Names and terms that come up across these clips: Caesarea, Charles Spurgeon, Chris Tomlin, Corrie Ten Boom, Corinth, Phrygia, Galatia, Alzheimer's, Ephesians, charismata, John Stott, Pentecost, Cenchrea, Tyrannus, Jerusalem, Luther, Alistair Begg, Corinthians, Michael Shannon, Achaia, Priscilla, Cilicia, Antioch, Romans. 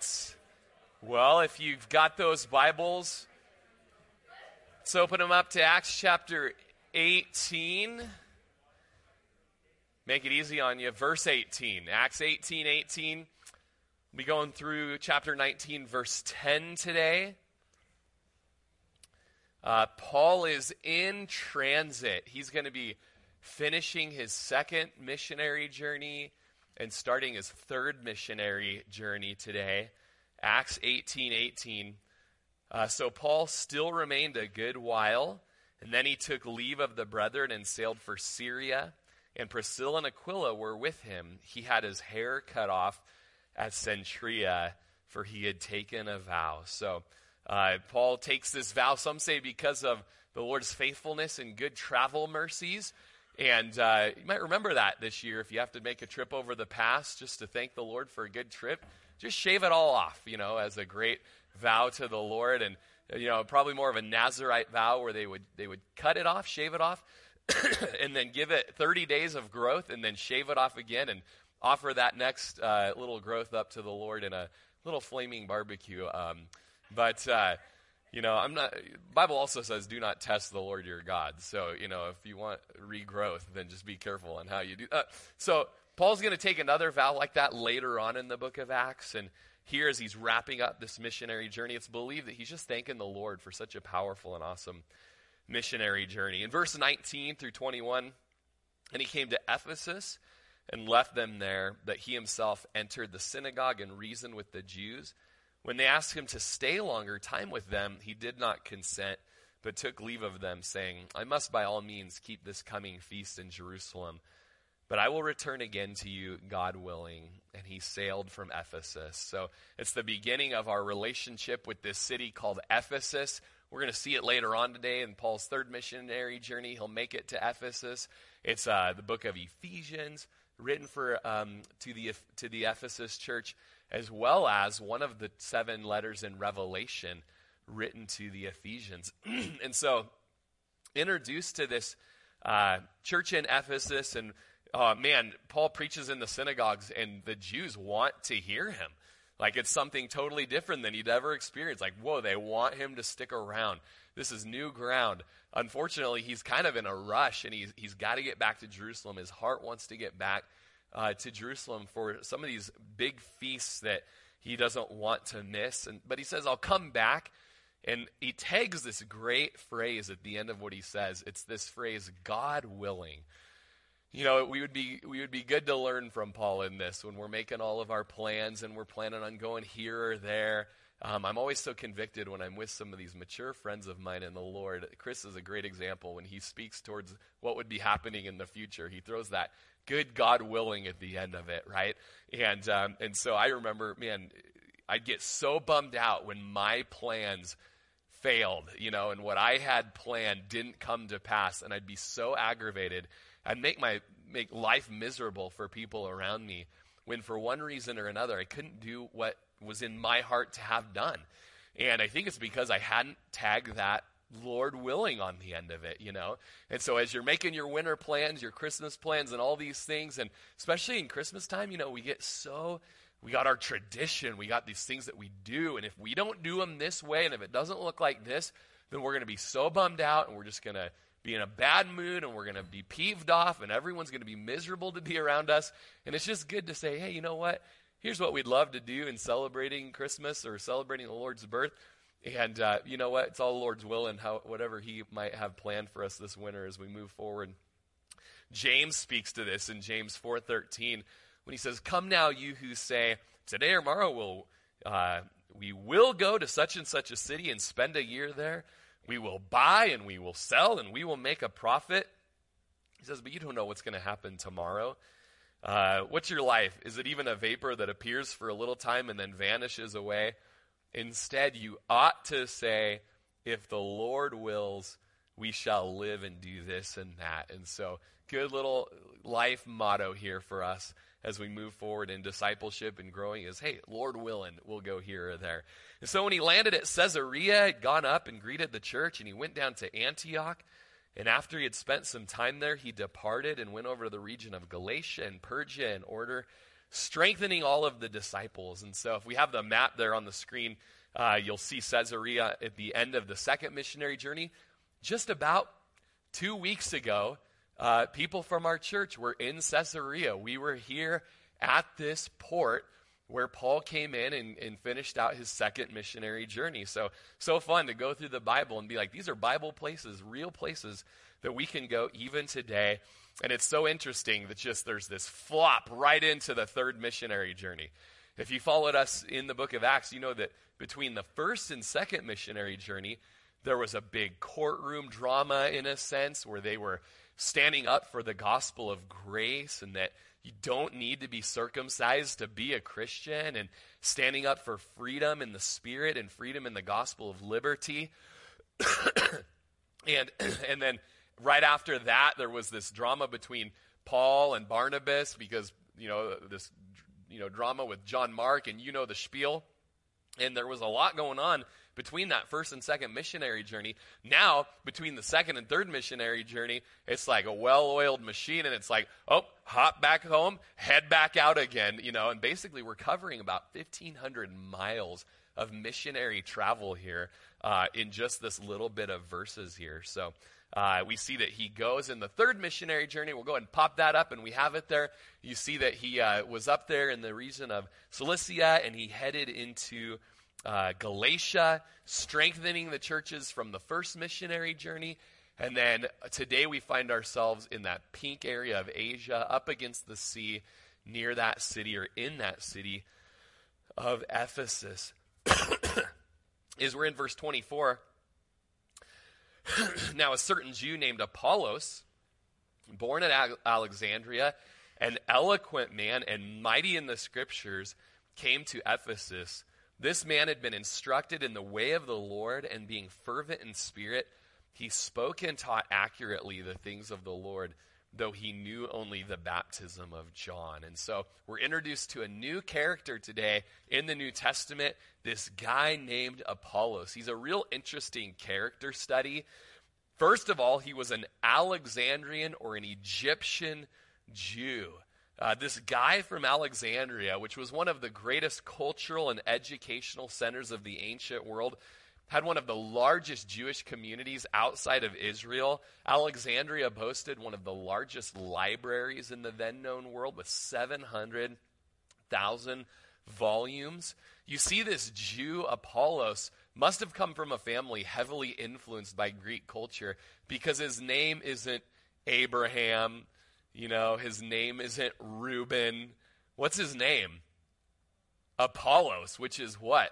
Nazirites? Well, if you've got those Bibles, let's open them up to Acts chapter 18. Make it easy on you. Verse 18. Acts 18:18. We'll be going through chapter 19, verse 10 today. Paul is in transit. He's going to be finishing his second missionary journey and starting his third missionary journey today. Acts 18:18. So Paul still remained a good while, and then he took leave of the brethren and sailed for Syria. And Priscilla and Aquila were with him. He had his hair cut off at Cenchrea, for he had taken a vow. So Paul takes this vow, some say because of the Lord's faithfulness and good travel mercies. And you might remember that this year, if you have to make a trip over the pass just to thank the Lord for a good trip, just shave it all off, you know, as a great vow to the Lord. And, you know, probably more of a Nazirite vow where they would cut it off, shave it off, and then give it 30 days of growth and then shave it off again and offer that next little growth up to the Lord in a little flaming barbecue. I'm not, Bible also says, do not test the Lord your God. So, you know, if you want regrowth, then just be careful on how you do. So Paul's going to take another vow like that later on in the book of Acts. And here, as he's wrapping up this missionary journey, it's believed that he's just thanking the Lord for such a powerful and awesome missionary journey. In verse 19 through 21, and he came to Ephesus and left them there, but he himself entered the synagogue and reasoned with the Jews. When they asked him to stay longer time with them, he did not consent, but took leave of them, saying, I must by all means keep this coming feast in Jerusalem, but I will return again to you, God willing. And he sailed from Ephesus. So it's the beginning of our relationship with this city called Ephesus. We're going to see it later on today in Paul's third missionary journey. He'll make it to Ephesus. It's the book of Ephesians, written for to the Ephesus church, as well as one of the 7 letters in Revelation written to the Ephesians. And so, introduced to this church in Ephesus, and Paul preaches in the synagogues, and the Jews want to hear him. Like, it's something totally different than he'd ever experienced. Like, whoa, they want him to stick around. This is new ground. Unfortunately, he's kind of in a rush, and he's got to get back to Jerusalem. His heart wants to get back to Jerusalem for some of these big feasts that he doesn't want to miss. But he says, I'll come back. And he tags this great phrase at the end of what he says. It's this phrase, God willing. You know, we would be good to learn from Paul in this when we're making all of our plans and we're planning on going here or there. I'm always so convicted when I'm with some of these mature friends of mine in the Lord. Chris is a great example when he speaks towards what would be happening in the future. He throws that good God willing at the end of it, right? And so I remember, I'd get so bummed out when my plans failed, you know, and what I had planned didn't come to pass, and I'd be so aggravated. I'd make life miserable for people around me when for one reason or another I couldn't do what was in my heart to have done. And I think it's because I hadn't tagged that Lord willing on the end of it, you know. And so as you're making your winter plans, your Christmas plans and all these things, and especially in Christmas time, you know, we got our tradition, we got these things that we do, and if we don't do them this way and if it doesn't look like this, then we're going to be so bummed out and we're just going to be in a bad mood, and we're going to be peeved off, and everyone's going to be miserable to be around us. And it's just good to say, hey, you know what? Here's what we'd love to do in celebrating Christmas or celebrating the Lord's birth. And you know what? It's all the Lord's will and whatever he might have planned for us this winter as we move forward. James speaks to this in James 4:13 when he says, come now, you who say, today or tomorrow we will go to such and such a city and spend a year there. We will buy and we will sell and we will make a profit. He says, but you don't know what's going to happen tomorrow. What's your life? Is it even a vapor that appears for a little time and then vanishes away? Instead, you ought to say, if the Lord wills, we shall live and do this and that. And so, good little life motto here for us as we move forward in discipleship and growing is, hey, Lord willing, we'll go here or there. And so when he landed at Caesarea, he'd gone up and greeted the church, and he went down to Antioch. And after he had spent some time there, he departed and went over to the region of Galatia and Phrygia in order strengthening all of the disciples. And so if we have the map there on the screen, you'll see Caesarea at the end of the second missionary journey. Just about 2 weeks ago, people from our church were in Caesarea. We were here at this port where Paul came in and finished out his second missionary journey. So fun to go through the Bible and be like, these are Bible places, real places that we can go even today. And it's so interesting that just there's this flop right into the third missionary journey. If you followed us in the book of Acts, you know that between the first and second missionary journey, there was a big courtroom drama, in a sense, where they were standing up for the gospel of grace and that you don't need to be circumcised to be a Christian, and standing up for freedom in the Spirit and freedom in the gospel of liberty. And then right after that, there was this drama between Paul and Barnabas because, this drama with John Mark and the spiel. And there was a lot going on between that first and second missionary journey. Now, between the second and third missionary journey, it's like a well-oiled machine, and it's like, oh, hop back home, head back out again, And basically we're covering about 1,500 miles of missionary travel here in just this little bit of verses here. So we see that he goes in the third missionary journey. We'll go ahead and pop that up, and we have it there. You see that he was up there in the region of Cilicia, and he headed into Galatia, strengthening the churches from the first missionary journey. And then today we find ourselves in that pink area of Asia, up against the sea, near that city, or in that city of Ephesus. We're in verse 24. Now a certain Jew named Apollos, born at Alexandria, an eloquent man and mighty in the scriptures, came to Ephesus. This man had been instructed in the way of the Lord, and being fervent in spirit, he spoke and taught accurately the things of the Lord, though he knew only the baptism of John. And so we're introduced to a new character today in the New Testament, this guy named Apollos. He's a real interesting character study. First of all, he was an Alexandrian, or an Egyptian Jew. This guy from Alexandria, which was one of the greatest cultural and educational centers of the ancient world, had one of the largest Jewish communities outside of Israel. Alexandria boasted one of the largest libraries in the then known world, with 700,000 volumes. You see, this Jew, Apollos, must have come from a family heavily influenced by Greek culture, because his name isn't Abraham, his name isn't Reuben. What's his name? Apollos, which is what?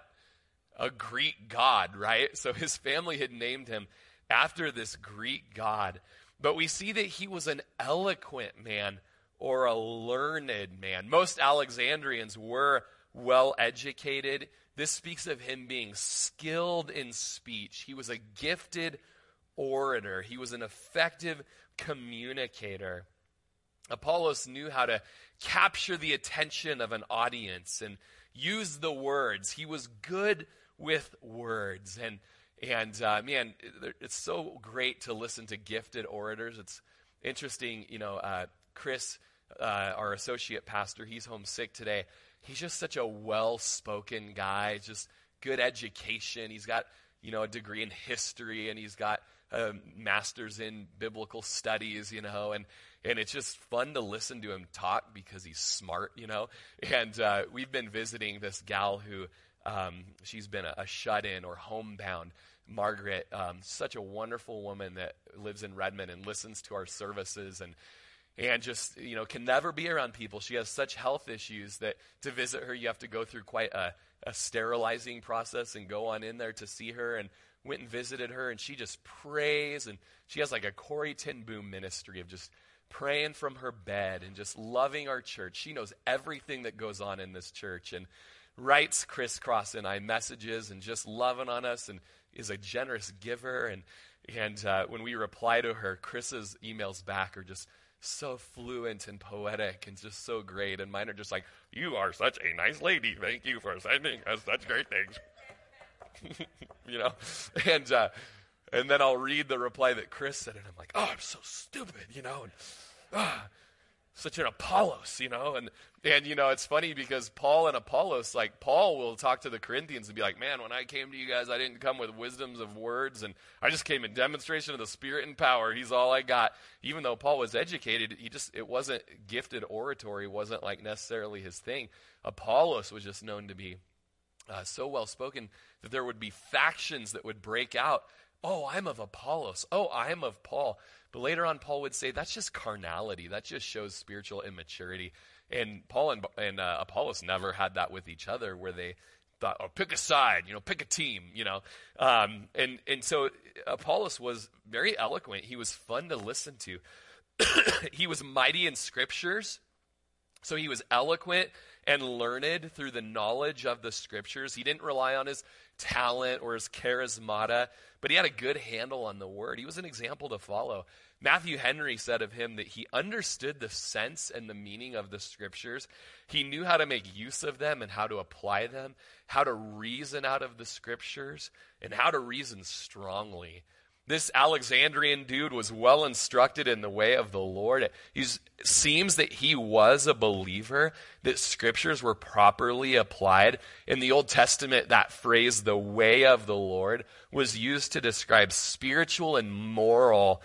A Greek god, right? So his family had named him after this Greek god. But we see that he was an eloquent man, or a learned man. Most Alexandrians were well educated. This speaks of him being skilled in speech. He was a gifted orator. He was an effective communicator. Apollos knew how to capture the attention of an audience and use the words. He was good with words. And man, it's so great to listen to gifted orators. It's interesting, Chris, our associate pastor, he's homesick today. He's just such a well-spoken guy, just good education. He's got, a degree in history, and he's got a master's in biblical studies, and it's just fun to listen to him talk because he's smart, And we've been visiting this gal who, she's been a shut-in or homebound, Margaret, such a wonderful woman that lives in Redmond and listens to our services and just, can never be around people. She has such health issues that to visit her, you have to go through quite a sterilizing process and go on in there to see her, and went and visited her, and she just prays, and she has like a Corrie Ten Boom ministry of just praying from her bed and just loving our church. She knows everything that goes on in this church and writes Crisscross and I messages and just loving on us, and is a generous giver. And when we reply to her, Chris's emails back are just so fluent and poetic and just so great. And mine are just like, you are such a nice lady. Thank you for sending us such great things. And then I'll read the reply that Chris said, and I'm like, oh, I'm so stupid, and such an Apollos, you know, and you know, it's funny because Paul and Apollos, like Paul will talk to the Corinthians and be like, man, when I came to you guys, I didn't come with wisdoms of words, and I just came in demonstration of the Spirit and power. He's all I got. Even though Paul was educated, it wasn't gifted oratory, wasn't like necessarily his thing. Apollos was just known to be so well spoken that there would be factions that would break out. Oh, I'm of Apollos. Oh, I'm of Paul. But later on, Paul would say, that's just carnality. That just shows spiritual immaturity. And Paul and Apollos never had that with each other where they thought, oh, pick a side, you know, pick a team, you know. And so Apollos was very eloquent. He was fun to listen to. He was mighty in scriptures. So he was eloquent and learned through the knowledge of the scriptures. He didn't rely on his talent or his charismata, but he had a good handle on the word. He was an example to follow. Matthew Henry said of him that he understood the sense and the meaning of the scriptures. He knew how to make use of them and how to apply them, how to reason out of the scriptures, and how to reason strongly. This Alexandrian dude was well instructed in the way of the Lord. It seems that he was a believer, that scriptures were properly applied. In the Old Testament, that phrase, the way of the Lord, was used to describe spiritual and moral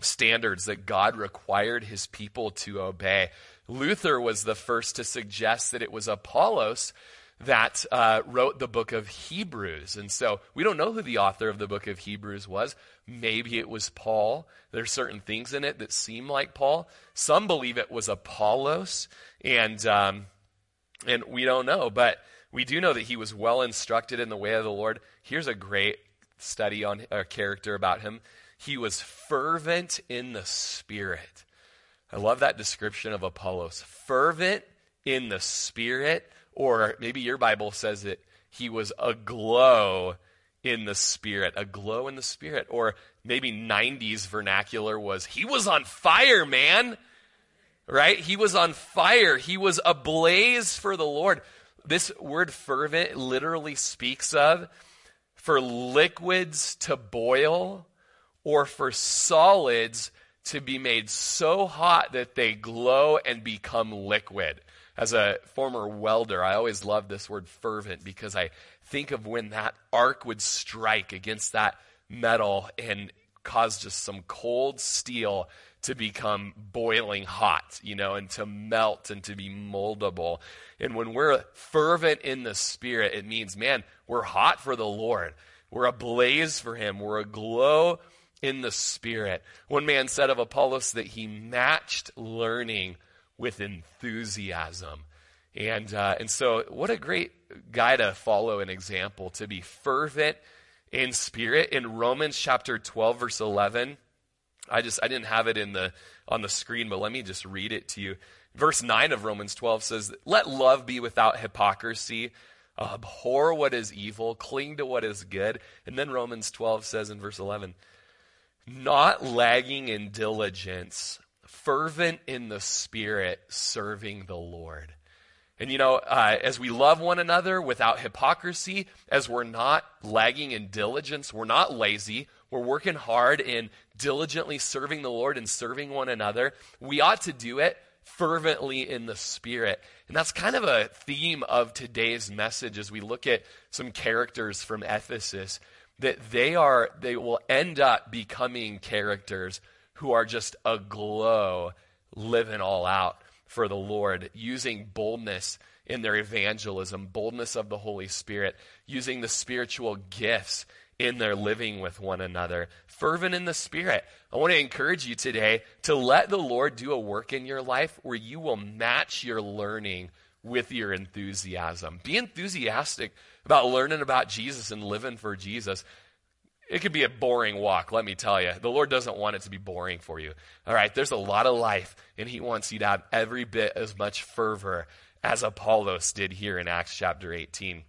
standards that God required his people to obey. Luther was the first to suggest that it was Apollos that wrote the book of Hebrews. And so we don't know who the author of the book of Hebrews was. Maybe it was Paul. There's certain things in it that seem like Paul. Some believe it was Apollos, and we don't know. But we do know that he was well instructed in the way of the Lord. Here's a great study on a character about him. He was fervent in the Spirit. I love that description of Apollos. Fervent in the Spirit. Or maybe your Bible says it, he was aglow in the Spirit. Aglow in the Spirit. Or maybe 90s vernacular was, he was on fire, man. Right? He was on fire. He was ablaze for the Lord. This word fervent literally speaks of for liquids to boil or for solids to be made so hot that they glow and become liquid. As a former welder, I always loved this word fervent because I think of when that arc would strike against that metal and cause just some cold steel to become boiling hot, you know, and to melt and to be moldable. And when we're fervent in the Spirit, it means, man, we're hot for the Lord. We're ablaze for him. We're aglow in the Spirit. One man said of Apollos that he matched learning with enthusiasm. And so what a great guy to follow, an example, to be fervent in spirit. In Romans chapter 12, verse 11, I didn't have it on the screen, but let me just read it to you. Verse 9 of Romans 12 says, let love be without hypocrisy, abhor what is evil, cling to what is good. And then Romans 12 says in verse 11, not lagging in diligence, fervent in the Spirit, serving the Lord. And you know, as we love one another without hypocrisy, as we're not lagging in diligence, we're not lazy, we're working hard in diligently serving the Lord and serving one another, we ought to do it fervently in the Spirit. And that's kind of a theme of today's message as we look at some characters from Ephesus, that they will end up becoming characters who are just aglow, living all out for the Lord, using boldness in their evangelism, boldness of the Holy Spirit, using the spiritual gifts in their living with one another, fervent in the Spirit. I want to encourage you today to let the Lord do a work in your life where you will match your learning with your enthusiasm. Be enthusiastic about learning about Jesus and living for Jesus. It could be a boring walk, let me tell you. The Lord doesn't want it to be boring for you. All right, there's a lot of life, and he wants you to have every bit as much fervor as Apollos did here in Acts chapter 18.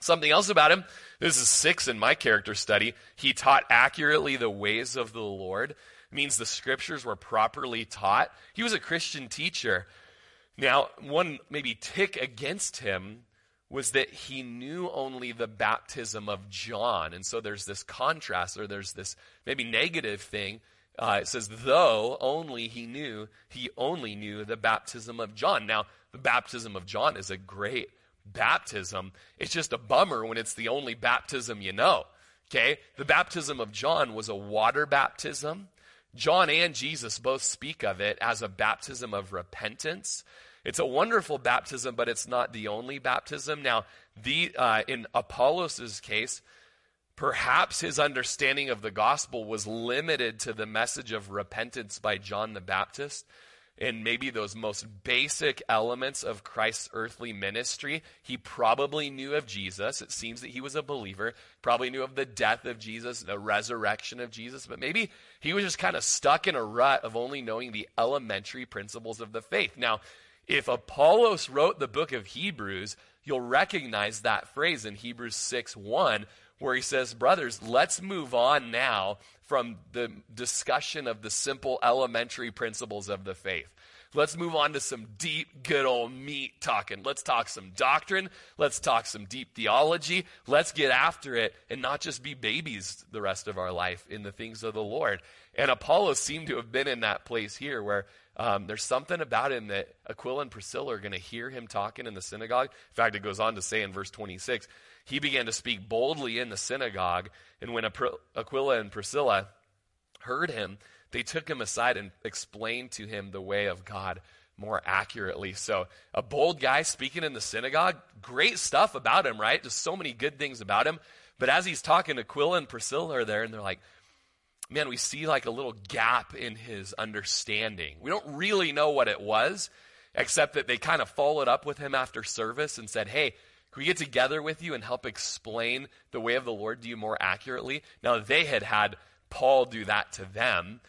Something else about him, this is 6 in my character study, he taught accurately the ways of the Lord. It means the scriptures were properly taught. He was a Christian teacher. Now, one maybe tick against him was that he knew only the baptism of John. And so there's this contrast, or there's this maybe negative thing It says, he only knew the baptism of John. Now, the baptism of John is a great baptism. It's just a bummer when it's the only baptism you know, okay? The baptism of John was a water baptism. John and Jesus both speak of it as a baptism of repentance. It's a wonderful baptism, but it's not the only baptism. Now, in Apollos' case, perhaps his understanding of the gospel was limited to the message of repentance by John the Baptist, and maybe those most basic elements of Christ's earthly ministry. He probably knew of Jesus. It seems that he was a believer, probably knew of the death of Jesus, the resurrection of Jesus, but maybe he was just kind of stuck in a rut of only knowing the elementary principles of the faith. Now, if Apollos wrote the book of Hebrews, you'll recognize that phrase in Hebrews 6:1, where he says, brothers, let's move on now from the discussion of the simple elementary principles of the faith. Let's move on to some deep, good old meat talking. Let's talk some doctrine. Let's talk some deep theology. Let's get after it and not just be babies the rest of our life in the things of the Lord. And Apollos seemed to have been in that place here where there's something about him that Aquila and Priscilla are going to hear him talking in the synagogue. In fact, it goes on to say in verse 26, he began to speak boldly in the synagogue. And when Aquila and Priscilla heard him, they took him aside and explained to him the way of God more accurately. So a bold guy speaking in the synagogue, great stuff about him, right? Just so many good things about him. But as he's talking, Aquila and Priscilla are there, and they're like, man, we see like a little gap in his understanding. We don't really know what it was, except that they kind of followed up with him after service and said, hey, can we get together with you and help explain the way of the Lord to you more accurately? Now, they had Paul do that to them.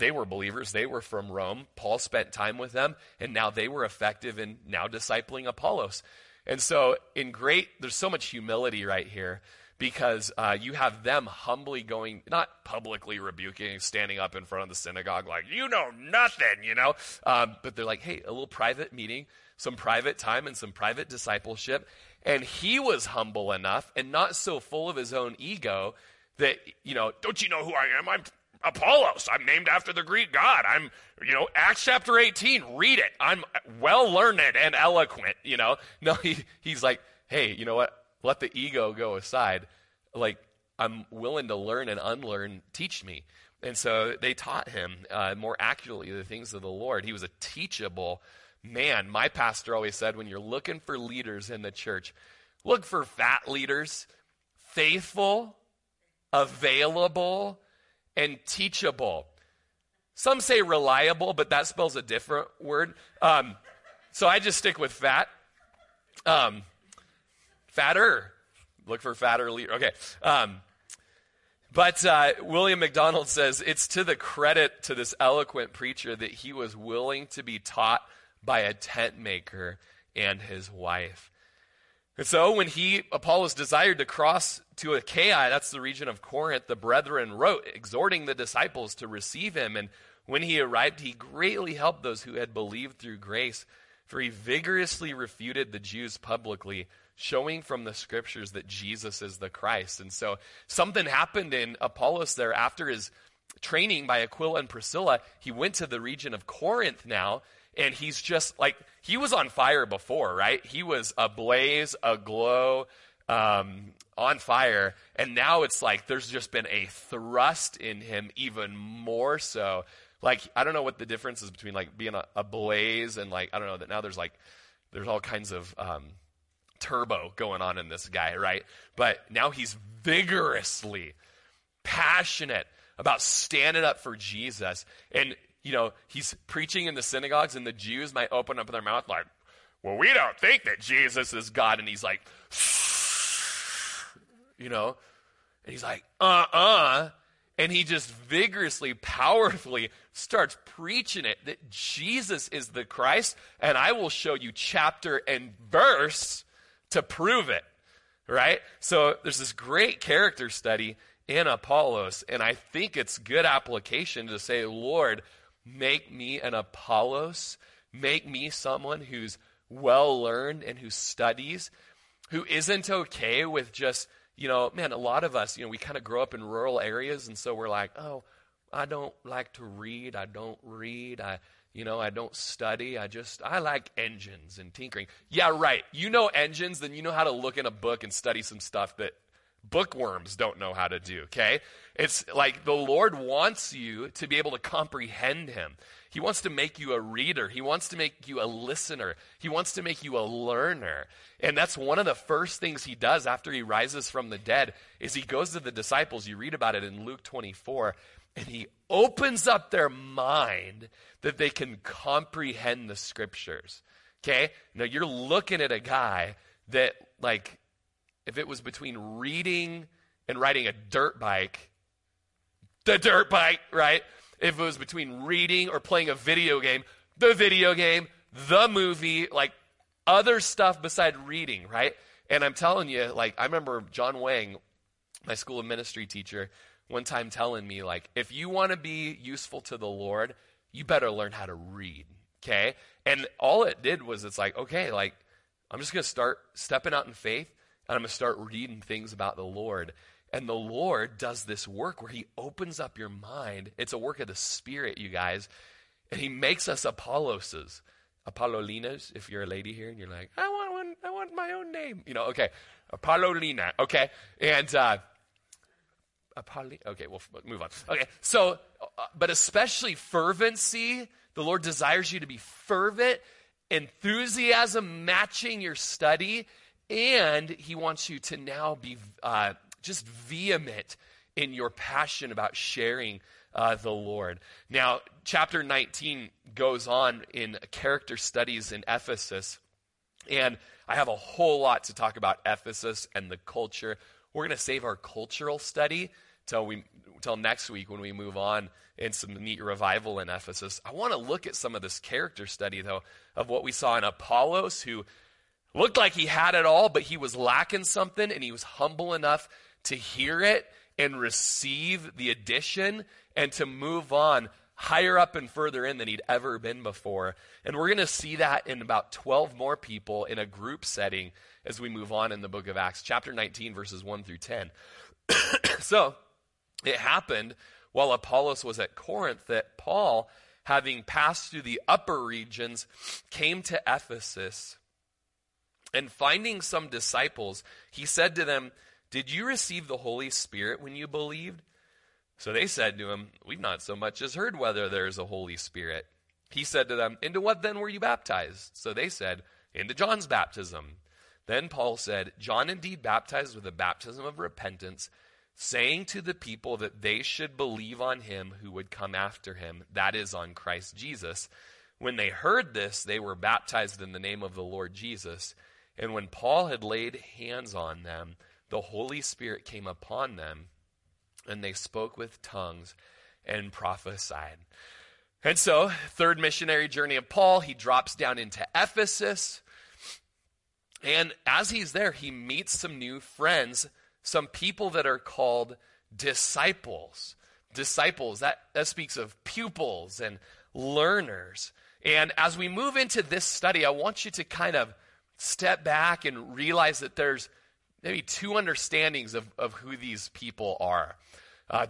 They were believers. They were from Rome. Paul spent time with them, and now they were effective in now discipling Apollos. And so there's so much humility right here, because you have them humbly going, not publicly rebuking, standing up in front of the synagogue like, you know nothing, you know. But they're like, hey, a little private meeting, some private time and some private discipleship. And he was humble enough and not so full of his own ego that, you know, don't you know who I am? I'm Apollos. I'm named after the Greek god. I'm, you know, Acts chapter 18, read it. I'm well learned and eloquent, you know. No, he's like, hey, you know what? Let the ego go aside. Like, I'm willing to learn and unlearn. Teach me. And so they taught him more accurately the things of the Lord. He was a teachable man. My pastor always said, when you're looking for leaders in the church, look for fat leaders, faithful, available, and teachable. Some say reliable, but that spells a different word. So I just stick with fat. Fatter. Look for fatter leader. Okay. But William MacDonald says, it's to the credit to this eloquent preacher that he was willing to be taught by a tent maker and his wife. And so when Apollos desired to cross to Achaia, that's the region of Corinth, the brethren wrote, exhorting the disciples to receive him. And when he arrived, he greatly helped those who had believed through grace, for he vigorously refuted the Jews publicly, showing from the scriptures that Jesus is the Christ. And so something happened in Apollos there after his training by Aquila and Priscilla. He went to the region of Corinth now, and he's just like, he was on fire before, right? He was ablaze, aglow, on fire. And now it's like there's just been a thrust in him even more so. Like, I don't know what the difference is between like being ablaze and like, I don't know, that now there's all kinds of turbo going on in this guy, right? But now he's vigorously passionate about standing up for Jesus. And, you know, he's preaching in the synagogues, and the Jews might open up their mouth like, well, we don't think that Jesus is God. And he's like, you know, and he's like, and he just vigorously, powerfully starts preaching it, that Jesus is the Christ, and I will show you chapter and verse to prove it, right? So there's this great character study in Apollos, and I think it's good application to say, Lord, make me an Apollos, make me someone who's well-learned and who studies, who isn't okay with just, you know, man, a lot of us, you know, we kind of grow up in rural areas, and so we're like, oh, I don't like to read. I don't read. I don't study. I like engines and tinkering. Yeah, right. You know engines, then you know how to look in a book and study some stuff that bookworms don't know how to do, okay? It's like the Lord wants you to be able to comprehend him. He wants to make you a reader. He wants to make you a listener. He wants to make you a learner. And that's one of the first things he does after he rises from the dead is he goes to the disciples. You read about it in Luke 24, and he opens up their mind that they can comprehend the scriptures, okay? Now, you're looking at a guy that, like, if it was between reading and riding a dirt bike, the dirt bike, right? If it was between reading or playing a video game, the movie, like other stuff beside reading, right? And I'm telling you, like, I remember John Wang, my school of ministry teacher, one time telling me, like, if you want to be useful to the Lord, you better learn how to read, okay? And all it did was it's like, okay, like, I'm just going to start stepping out in faith. And I'm going to start reading things about the Lord. And the Lord does this work where he opens up your mind. It's a work of the Spirit, you guys. And he makes us Apolloses. Apollolinas, if you're a lady here and you're like, I want one. I want my own name. You know, okay. Apollolina, okay. And okay, we'll move on. Okay, so, but especially fervency. The Lord desires you to be fervent, enthusiasm matching your study. And he wants you to now be just vehement in your passion about sharing the Lord. Now, chapter 19 goes on in character studies in Ephesus. And I have a whole lot to talk about Ephesus and the culture. We're going to save our cultural study till next week when we move on in some neat revival in Ephesus. I want to look at some of this character study, though, of what we saw in Apollos, who looked like he had it all, but he was lacking something, and he was humble enough to hear it and receive the addition and to move on higher up and further in than he'd ever been before. And we're going to see that in about 12 more people in a group setting as we move on in the book of Acts, chapter 19, verses 1 through 10. So it happened while Apollos was at Corinth that Paul, having passed through the upper regions, came to Ephesus. And finding some disciples, he said to them, "Did you receive the Holy Spirit when you believed?" So they said to him, "We've not so much as heard whether there is a Holy Spirit." He said to them, "Into what then were you baptized?" So they said, "Into John's baptism." Then Paul said, "John indeed baptized with a baptism of repentance, saying to the people that they should believe on him who would come after him, that is, on Christ Jesus. When they heard this, they were baptized in the name of the Lord Jesus. And when Paul had laid hands on them, the Holy Spirit came upon them, and they spoke with tongues and prophesied." And so, third missionary journey of Paul, he drops down into Ephesus. And as he's there, he meets some new friends, some people that are called disciples. Disciples, that speaks of pupils and learners. And as we move into this study, I want you to kind of step back and realize that there's maybe two understandings of who these people are.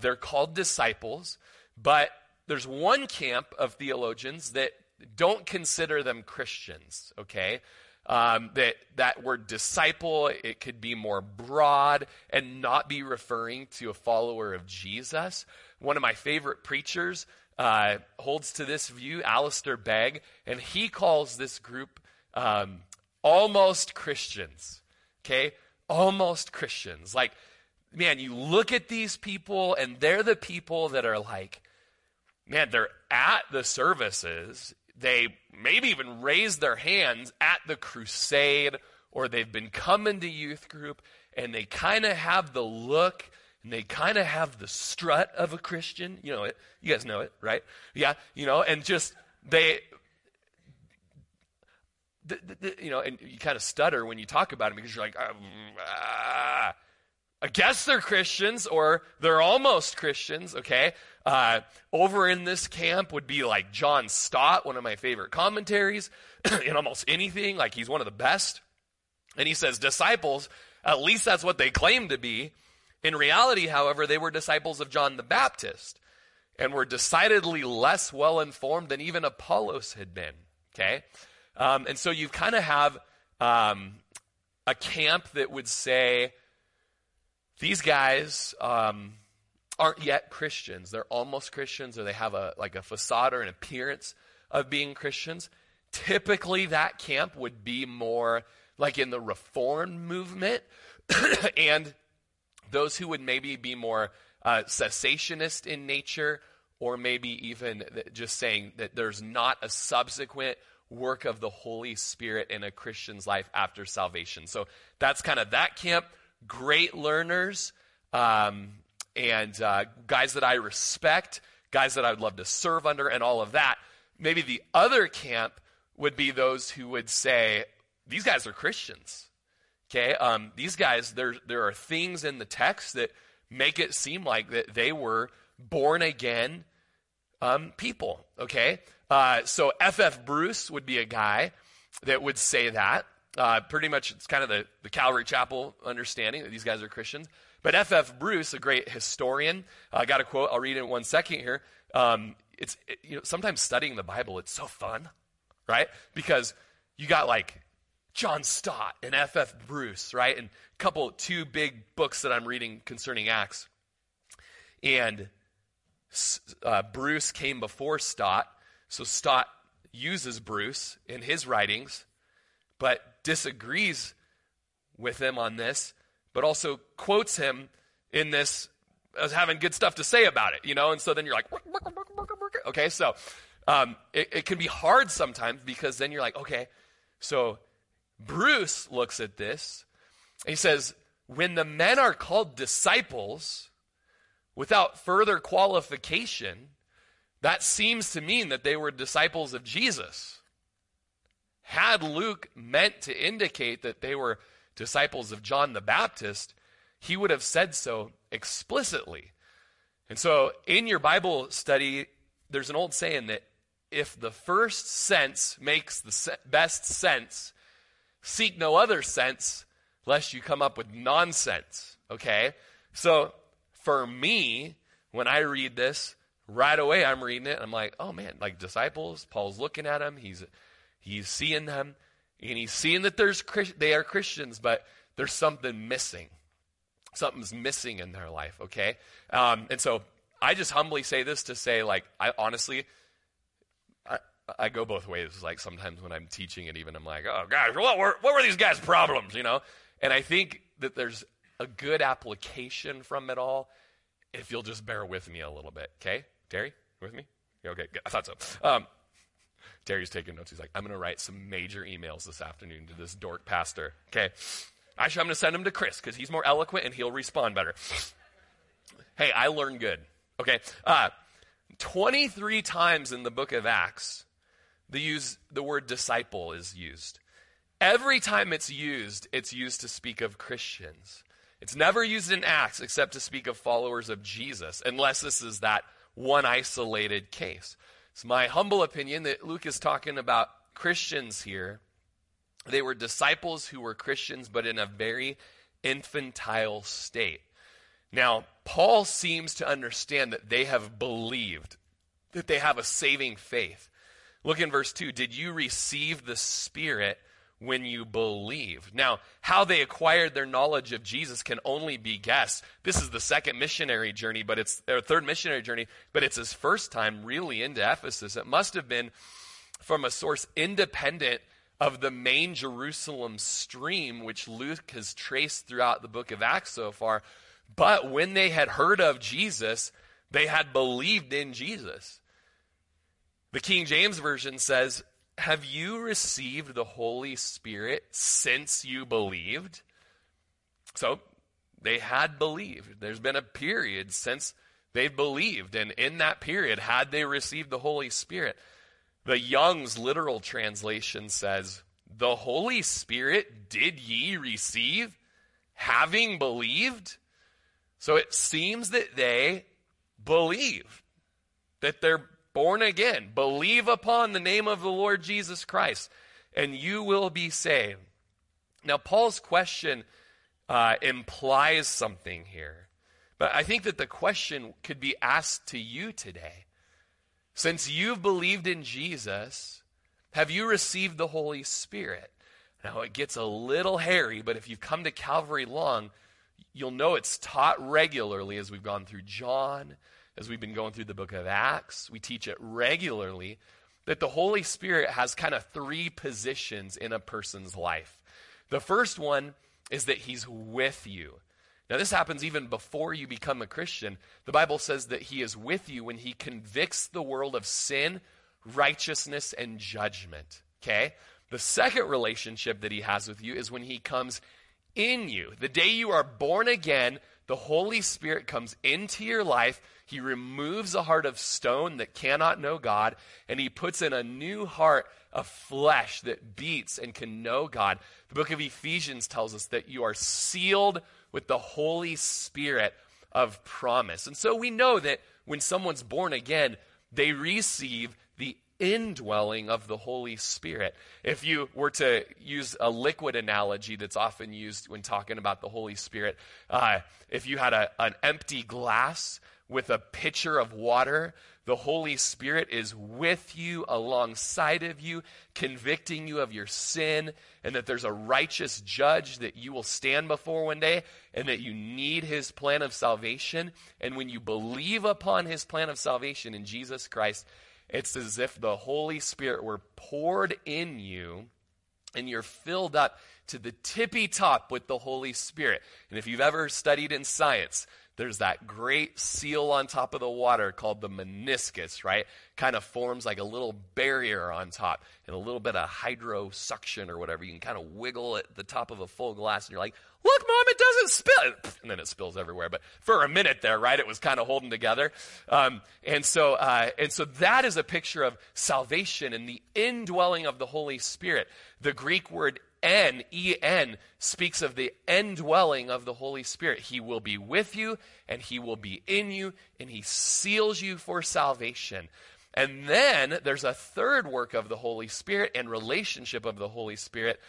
They're called disciples, but there's one camp of theologians that don't consider them Christians, okay? That word disciple, it could be more broad and not be referring to a follower of Jesus. One of my favorite preachers holds to this view, Alistair Begg, and he calls this group almost Christians, okay? Almost Christians. Like, man, you look at these people, and they're the people that are like, man, they're at the services. They maybe even raise their hands at the crusade, or they've been coming to youth group, and they kind of have the look, and they kind of have the strut of a Christian. You know it. You guys know it, right? Yeah, you know, and just they... and you kind of stutter when you talk about them because you're like, I guess they're Christians or they're almost Christians, okay? Over in this camp would be like John Stott, one of my favorite commentaries in almost anything. Like, he's one of the best. And he says disciples, at least that's what they claim to be. In reality, however, they were disciples of John the Baptist. and were decidedly less well-informed than even Apollos had been, okay? And so you kind of have a camp that would say, these guys aren't yet Christians. They're almost Christians, or they have a facade or an appearance of being Christians. Typically, that camp would be more like in the Reform movement, and those who would maybe be more cessationist in nature, or maybe even just saying that there's not a subsequent work of the Holy Spirit in a Christian's life after salvation. So that's kind of that camp. Great learners, and guys that I respect, guys that I would love to serve under, and all of that. Maybe the other camp would be those who would say, these guys are Christians, okay? These guys, there are things in the text that make it seem like that they were born-again people, okay? So F. F. Bruce would be a guy that would say that. Pretty much it's kind of the Calvary Chapel understanding that these guys are Christians. But F. F. Bruce, a great historian, I got a quote. I'll read it in one second here. Sometimes studying the Bible, it's so fun, right? Because you got like John Stott and F. F. Bruce, right? And two big books that I'm reading concerning Acts. And Bruce came before Stott, so Stott uses Bruce in his writings, but disagrees with him on this, but also quotes him in this as having good stuff to say about it, you know? And so then you're like, okay, so it can be hard sometimes, because then you're like, okay, so Bruce looks at this, and he says, when the men are called disciples without further qualification, that seems to mean that they were disciples of Jesus. Had Luke meant to indicate that they were disciples of John the Baptist, he would have said so explicitly. And so in your Bible study, there's an old saying that if the first sense makes the best sense, seek no other sense, lest you come up with nonsense, okay? So for me, when I read this, right away I'm reading it, and I'm like, oh man, like disciples, Paul's looking at them, he's seeing them, and he's seeing that they are Christians, but there's something missing. Something's missing in their life, okay? And so I just humbly say this to say, like, I honestly, I go both ways. Like sometimes when I'm teaching it, even I'm like, oh gosh, what were these guys' problems, you know? And I think that there's a good application from it all if you'll just bear with me a little bit, okay? Terry, you with me? Yeah, okay, good. I thought so. Terry's taking notes. He's like, I'm going to write some major emails this afternoon to this dork pastor, okay? Actually, I'm going to send them to Chris because he's more eloquent and he'll respond better. Hey, I learn good, okay? 23 times in the book of Acts, the word disciple is used. Every time it's used to speak of Christians. It's never used in Acts except to speak of followers of Jesus, unless this is that one isolated case. It's my humble opinion that Luke is talking about Christians here. They were disciples who were Christians, but in a very infantile state. Now, Paul seems to understand that they have believed, that they have a saving faith. Look in verse 2. Did you receive the Spirit when you believed? Now, how they acquired their knowledge of Jesus can only be guessed. This is the second missionary journey, but third missionary journey, but it's his first time really into Ephesus. It must have been from a source independent of the main Jerusalem stream, which Luke has traced throughout the book of Acts so far. But when they had heard of Jesus, they had believed in Jesus. The King James Version says, have you received the Holy Spirit since you believed? So they had believed. There's been a period since they've believed. And in that period, had they received the Holy Spirit? The Young's literal translation says, the Holy Spirit did ye receive, having believed? So it seems that they believe, that they're born again. Believe upon the name of the Lord Jesus Christ, and you will be saved. Now, Paul's question implies something here. I think that the question could be asked to you today. Since you've believed in Jesus, have you received the Holy Spirit? Now, it gets a little hairy, but if you've come to Calvary long, you'll know it's taught regularly as we've gone through John, as we've been going through the book of Acts. We teach it regularly that the Holy Spirit has kind of three positions in a person's life. The first one is that he's with you. Now, this happens even before you become a Christian. The Bible says that he is with you when he convicts the world of sin, righteousness, and judgment, okay? The second relationship that he has with you is when he comes in you. The day you are born again, the Holy Spirit comes into your life. He removes a heart of stone that cannot know God, and he puts in a new heart of flesh that beats and can know God. The book of Ephesians tells us that you are sealed with the Holy Spirit of promise. And so we know that when someone's born again, they receive the indwelling of the Holy Spirit. If you were to use a liquid analogy that's often used when talking about the Holy Spirit, if you had an empty glass with a pitcher of water, the Holy Spirit is with you, alongside of you, convicting you of your sin, and that there's a righteous judge that you will stand before one day, and that you need his plan of salvation. And when you believe upon his plan of salvation in Jesus Christ, it's as if the Holy Spirit were poured in you, and you're filled up to the tippy top with the Holy Spirit. And if you've ever studied in science, there's that great seal on top of the water called the meniscus, right? Kind of forms like a little barrier on top, and a little bit of hydrosuction or whatever. You can kind of wiggle at the top of a full glass, and you're like, look, Mom, it doesn't spill. And then it spills everywhere. But for a minute there, right, it was kind of holding together. And so that is a picture of salvation and the indwelling of the Holy Spirit. The Greek word en speaks of the indwelling of the Holy Spirit. He will be with you, and he will be in you, and he seals you for salvation. And then there's a third work of the Holy Spirit and relationship of the Holy Spirit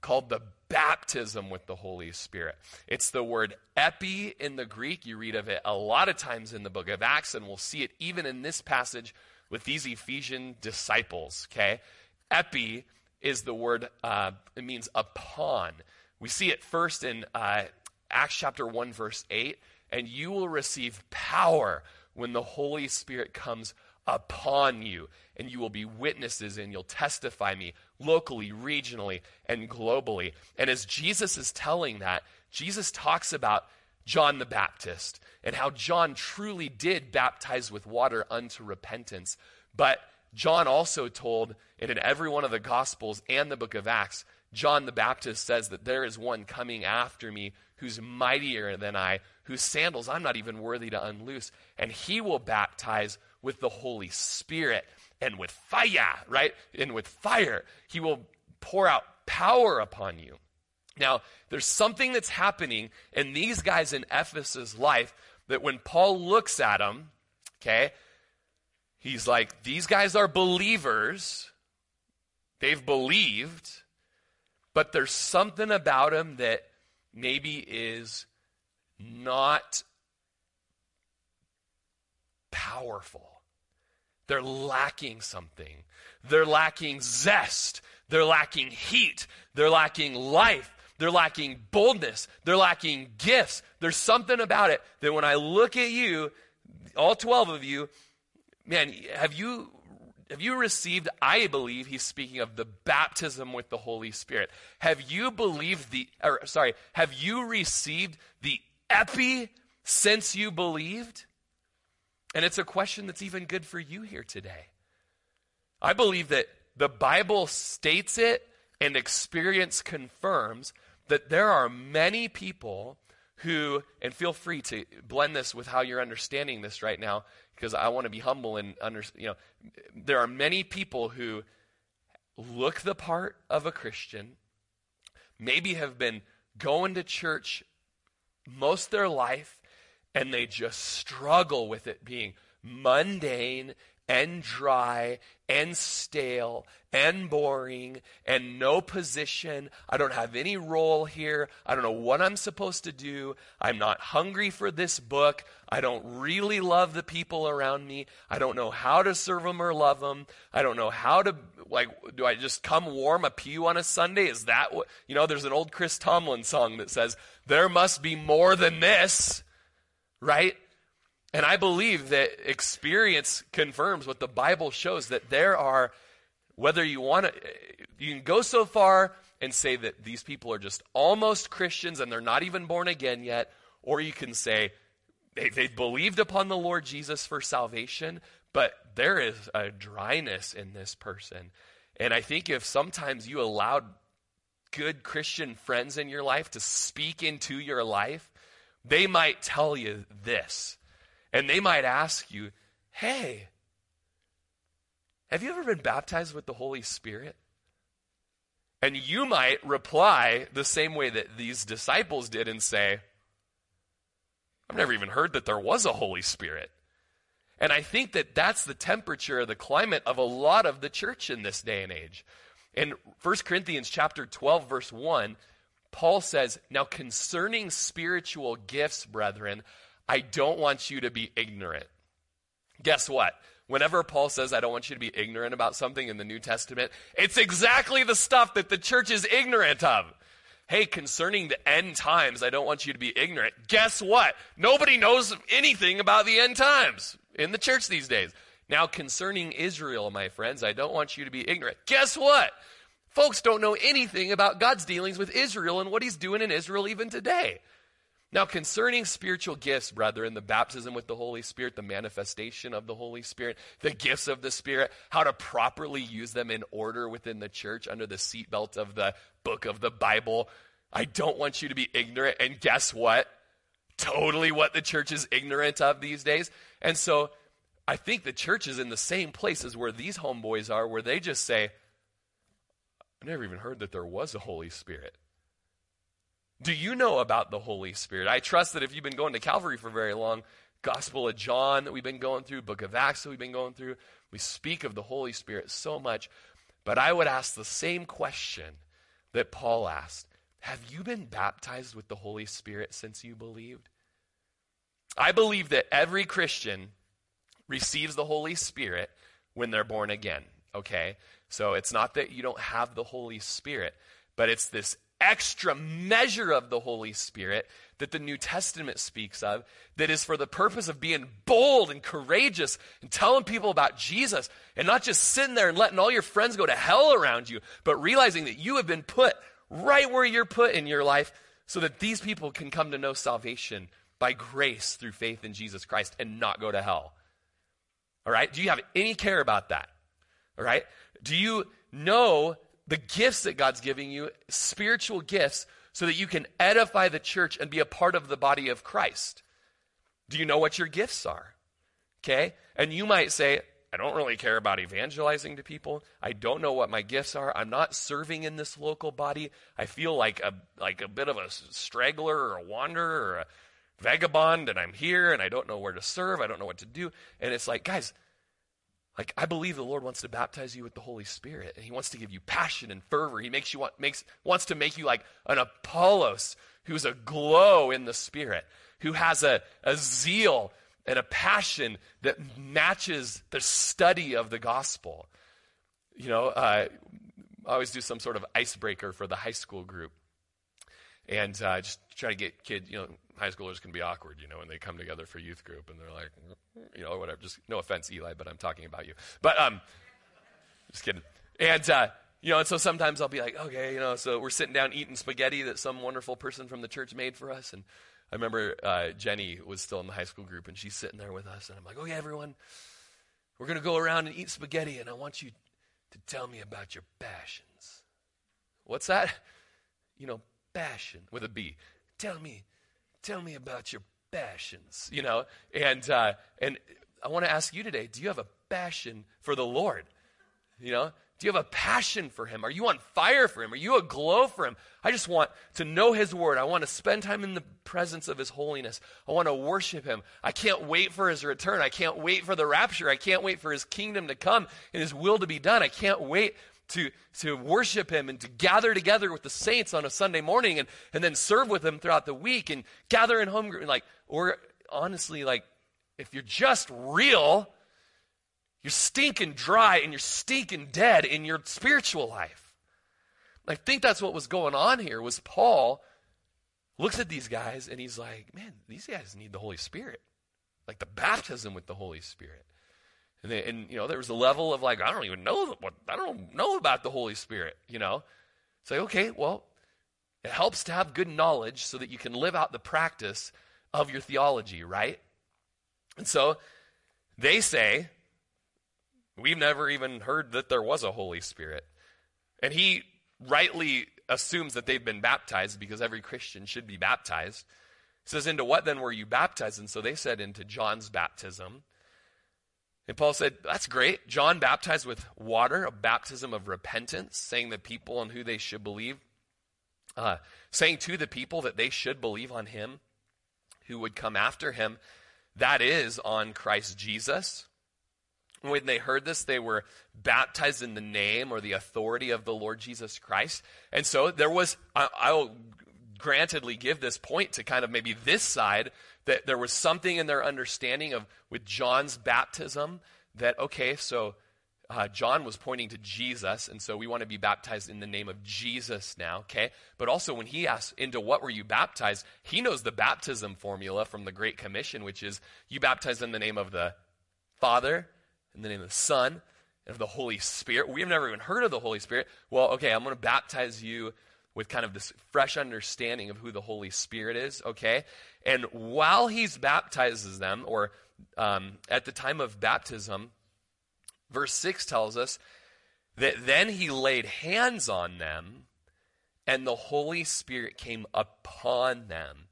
called the baptism with the Holy Spirit. It's the word epi in the Greek. You read of it a lot of times in the book of Acts, and we'll see it even in this passage with these Ephesian disciples, okay? Epi is the word, it means upon. We see it first in Acts chapter 1, verse 8, and you will receive power when the Holy Spirit comes upon you, and you will be witnesses, and you'll testify me locally, regionally, and globally. And as Jesus is telling that, Jesus talks about John the Baptist and how John truly did baptize with water unto repentance. But John also told, and in every one of the Gospels and the book of Acts, John the Baptist says that there is one coming after me who's mightier than I, whose sandals I'm not even worthy to unloose, and he will baptize with the Holy Spirit and with fire, right? And with fire, he will pour out power upon you. Now, there's something that's happening in these guys in Ephesus' life that when Paul looks at them, okay, he's like, these guys are believers. They've believed, but there's something about them that maybe is not powerful. They're lacking something. They're lacking zest. They're lacking heat. They're lacking life. They're lacking boldness. They're lacking gifts. There's something about it that when I look at you, all 12 of you, man, have you received, I believe he's speaking of the baptism with the Holy Spirit. Have you received the epi since you believed? And it's a question that's even good for you here today. I believe that the Bible states it and experience confirms that there are many people who, and feel free to blend this with how you're understanding this right now, because I want to be humble and understand, you know, there are many people who look the part of a Christian, maybe have been going to church most of their life, and they just struggle with it being mundane and dry and stale and boring and no position. I don't have any role here. I don't know what I'm supposed to do. I'm not hungry for this book. I don't really love the people around me. I don't know how to serve them or love them. I don't know how to, like, do I just come warm a pew on a Sunday? Is that what, you know, there's an old Chris Tomlin song that says, there must be more than this, right? And I believe that experience confirms what the Bible shows, that there are, whether you want to, you can go so far and say that these people are just almost Christians and they're not even born again yet, or you can say they believed upon the Lord Jesus for salvation, but there is a dryness in this person. And I think if sometimes you allowed good Christian friends in your life to speak into your life, they might tell you this. And they might ask you, hey, have you ever been baptized with the Holy Spirit? And you might reply the same way that these disciples did and say, I've never even heard that there was a Holy Spirit. And I think that that's the temperature, the climate of a lot of the church in this day and age. In 1 Corinthians chapter 12, verse 1, Paul says, now concerning spiritual gifts, brethren, I don't want you to be ignorant. Guess what? Whenever Paul says, I don't want you to be ignorant about something in the New Testament, it's exactly the stuff that the church is ignorant of. Hey, concerning the end times, I don't want you to be ignorant. Guess what? Nobody knows anything about the end times in the church these days. Now, concerning Israel, my friends, I don't want you to be ignorant. Guess what? Folks don't know anything about God's dealings with Israel and what he's doing in Israel even today. Now, concerning spiritual gifts, brethren, the baptism with the Holy Spirit, the manifestation of the Holy Spirit, the gifts of the Spirit, how to properly use them in order within the church under the seatbelt of the book of the Bible, I don't want you to be ignorant. And guess what? Totally what the church is ignorant of these days. And so I think the church is in the same place as where these homeboys are, where they just say, I never even heard that there was a Holy Spirit. Do you know about the Holy Spirit? I trust that if you've been going to Calvary for very long, Gospel of John that we've been going through, Book of Acts that we've been going through, we speak of the Holy Spirit so much. But I would ask the same question that Paul asked. Have you been baptized with the Holy Spirit since you believed? I believe that every Christian receives the Holy Spirit when they're born again, okay? So it's not that you don't have the Holy Spirit, but it's this extra measure of the Holy Spirit that the New Testament speaks of that is for the purpose of being bold and courageous and telling people about Jesus and not just sitting there and letting all your friends go to hell around you, but realizing that you have been put right where you're put in your life so that these people can come to know salvation by grace through faith in Jesus Christ and not go to hell. All right? Do you have any care about that? All right? Do you know the gifts that God's giving you, spiritual gifts, so that you can edify the church and be a part of the body of Christ? Do you know what your gifts are? Okay? And you might say, I don't really care about evangelizing to people. I don't know what my gifts are. I'm not serving in this local body. I feel like a bit of a straggler or a wanderer or a vagabond, and I'm here, and I don't know where to serve. I don't know what to do. And it's like, guys, I believe the Lord wants to baptize you with the Holy Spirit, and he wants to give you passion and fervor. He wants to make you like an Apollos who's aglow in the Spirit, who has a zeal and a passion that matches the study of the gospel. You know, I always do some sort of icebreaker for the high school group, and just try to get kids, you know, high schoolers can be awkward, you know, when they come together for youth group and they're like, you know, whatever. Just no offense, Eli, but I'm talking about you. But just kidding. And, you know, and so sometimes I'll be like, okay, you know, so we're sitting down eating spaghetti that some wonderful person from the church made for us. And I remember Jenny was still in the high school group and she's sitting there with us. And I'm like, okay, everyone, we're going to go around and eat spaghetti. And I want you to tell me about your passions. What's that? You know, passion with a B. Tell me about your passions, you know, and I want to ask you today, do you have a passion for the Lord? You know, Do you have a passion for him? Are you on fire for him? Are you aglow for him? I just want to know his word. I want to spend time in the presence of his holiness. I want to worship him. I can't wait for his return. I can't wait for the rapture. I can't wait for his kingdom to come and his will to be done. I can't wait to worship him and to gather together with the saints on a Sunday morning and then serve with him throughout the week and gather in home group. Honestly, if you're just real, you're stinking dry and you're stinking dead in your spiritual life. And I think that's what was going on here was Paul looks at these guys and he's like, man, these guys need the Holy Spirit, like the baptism with the Holy Spirit. And there was a level of like, I don't know about the Holy Spirit, It's like, okay, well, it helps to have good knowledge so that you can live out the practice of your theology, right? And so they say, we've never even heard that there was a Holy Spirit. And he rightly assumes that they've been baptized because every Christian should be baptized. He says, into what then were you baptized? And so they said, into John's baptism. And Paul said, that's great. John baptized with water, a baptism of repentance, saying the people on who they should believe, saying to the people that they should believe on him who would come after him, that is on Christ Jesus. And when they heard this, they were baptized in the name or the authority of the Lord Jesus Christ. And so there was, I'll grantedly give this point to kind of maybe this side, that there was something in their understanding of with John's baptism that, okay, so John was pointing to Jesus, and so we want to be baptized in the name of Jesus now, okay? But also when he asks, into what were you baptized? He knows the baptism formula from the Great Commission, which is you baptize in the name of the Father, in the name of the Son, and of the Holy Spirit. We've never even heard of the Holy Spirit. Well, okay, I'm going to baptize you with kind of this fresh understanding of who the Holy Spirit is, okay? And while he's baptizes them, or at the time of baptism, verse 6 tells us that then he laid hands on them, and the Holy Spirit came upon them,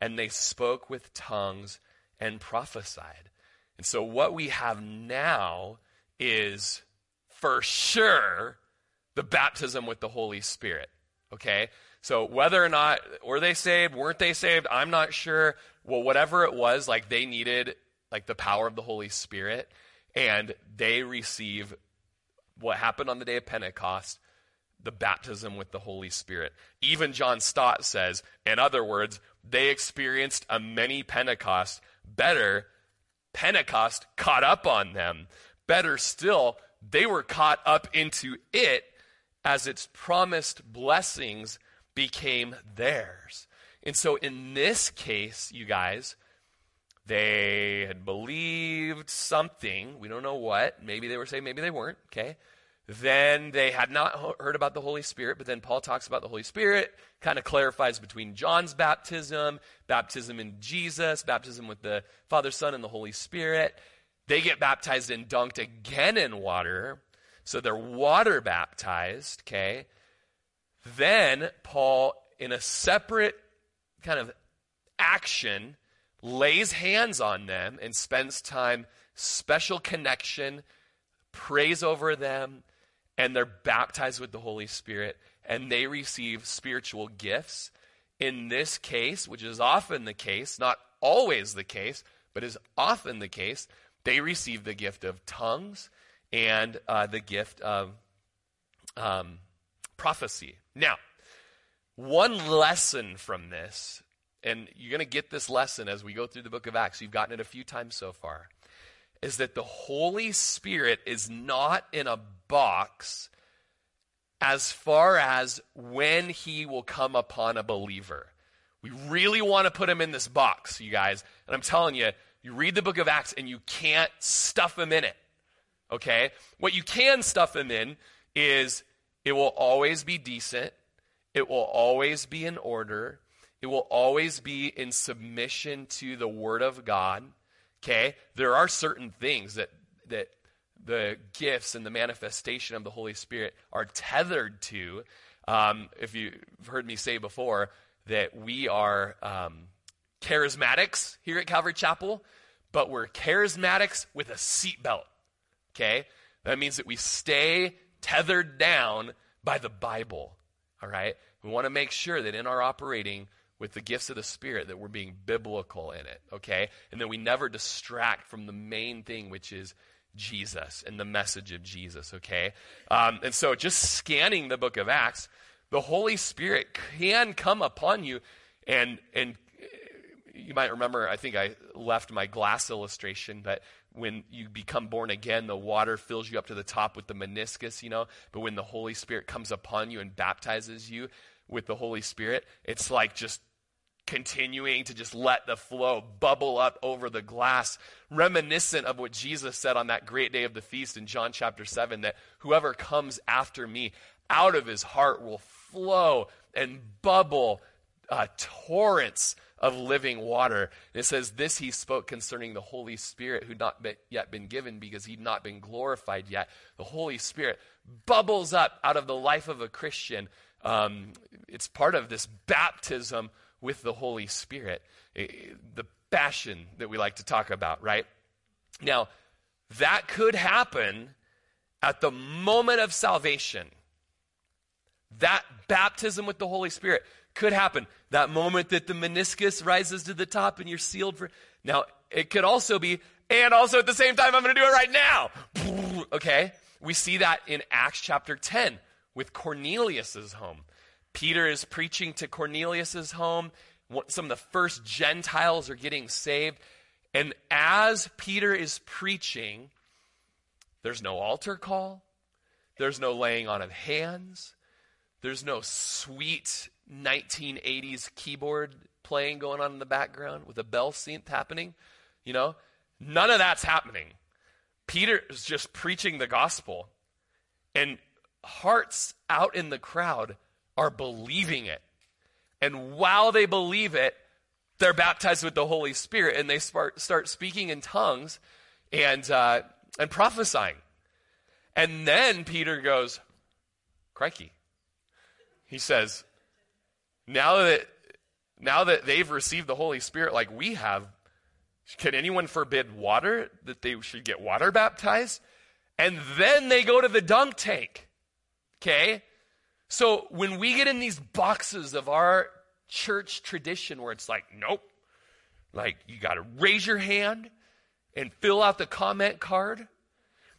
and they spoke with tongues and prophesied. And so what we have now is, for sure, the baptism with the Holy Spirit. Okay, so whether or not, were they saved, weren't they saved, I'm not sure. Well, whatever it was, like they needed like the power of the Holy Spirit, and they receive what happened on the day of Pentecost, the baptism with the Holy Spirit. Even John Stott says, in other words, they experienced a mini Pentecost. Better, Pentecost caught up on them. Better still, they were caught up into it as its promised blessings became theirs. And so in this case, you guys, they had believed something. We don't know what. Maybe they were saved, maybe they weren't, okay? Then they had not heard about the Holy Spirit, but then Paul talks about the Holy Spirit, kind of clarifies between John's baptism, baptism in Jesus, baptism with the Father, Son, and the Holy Spirit. They get baptized and dunked again in water. So they're water baptized, okay? Then Paul, in a separate kind of action, lays hands on them and spends time, special connection, prays over them, and they're baptized with the Holy Spirit, and they receive spiritual gifts. In this case, which is often the case, not always the case, but is often the case, they receive the gift of tongues and the gift of prophecy. Now, one lesson from this, and you're going to get this lesson as we go through the book of Acts, you've gotten it a few times so far, is that the Holy Spirit is not in a box as far as when he will come upon a believer. We really want to put him in this box, you guys. And I'm telling you, you read the book of Acts and you can't stuff him in it. Okay, what you can stuff him in is it will always be decent. It will always be in order. It will always be in submission to the word of God. Okay, there are certain things that the gifts and the manifestation of the Holy Spirit are tethered to. If you've heard me say before that we are charismatics here at Calvary Chapel, but we're charismatics with a seatbelt. Okay, that means that we stay tethered down by the Bible, all right? We want to make sure that in our operating with the gifts of the Spirit that we're being biblical in it, okay? And that we never distract from the main thing, which is Jesus and the message of Jesus, okay? And so just scanning the book of Acts, the Holy Spirit can come upon you, and you might remember, I think I left my glass illustration, but when you become born again, the water fills you up to the top with the meniscus, you know, but when the Holy Spirit comes upon you and baptizes you with the Holy Spirit, it's like just continuing to just let the flow bubble up over the glass, reminiscent of what Jesus said on that great day of the feast in John chapter 7, that whoever comes after me, out of his heart will flow and bubble torrents of living water. And it says, this he spoke concerning the Holy Spirit, who not yet been given, because he'd not been glorified yet. The Holy Spirit bubbles up out of the life of a Christian. It's part of this baptism with the Holy Spirit, the passion that we like to talk about, right? Now, that could happen at the moment of salvation. That baptism with the Holy Spirit could happen. That moment that the meniscus rises to the top and you're sealed for. Now, it could also be, and also at the same time, I'm going to do it right now. Okay? We see that in Acts chapter 10 with Cornelius's home. Peter is preaching to Cornelius's home. Some of the first Gentiles are getting saved. And as Peter is preaching, there's no altar call. There's no laying on of hands. There's no sweet 1980s keyboard playing going on in the background with a bell synth happening. You know, none of that's happening. Peter is just preaching the gospel. And hearts out in the crowd are believing it. And while they believe it, they're baptized with the Holy Spirit, and they start speaking in tongues and prophesying. And then Peter goes, crikey. He says, now that they've received the Holy Spirit like we have, can anyone forbid water, that they should get water baptized? And then they go to the dunk tank, okay? So when we get in these boxes of our church tradition where it's like, nope, like you got to raise your hand and fill out the comment card.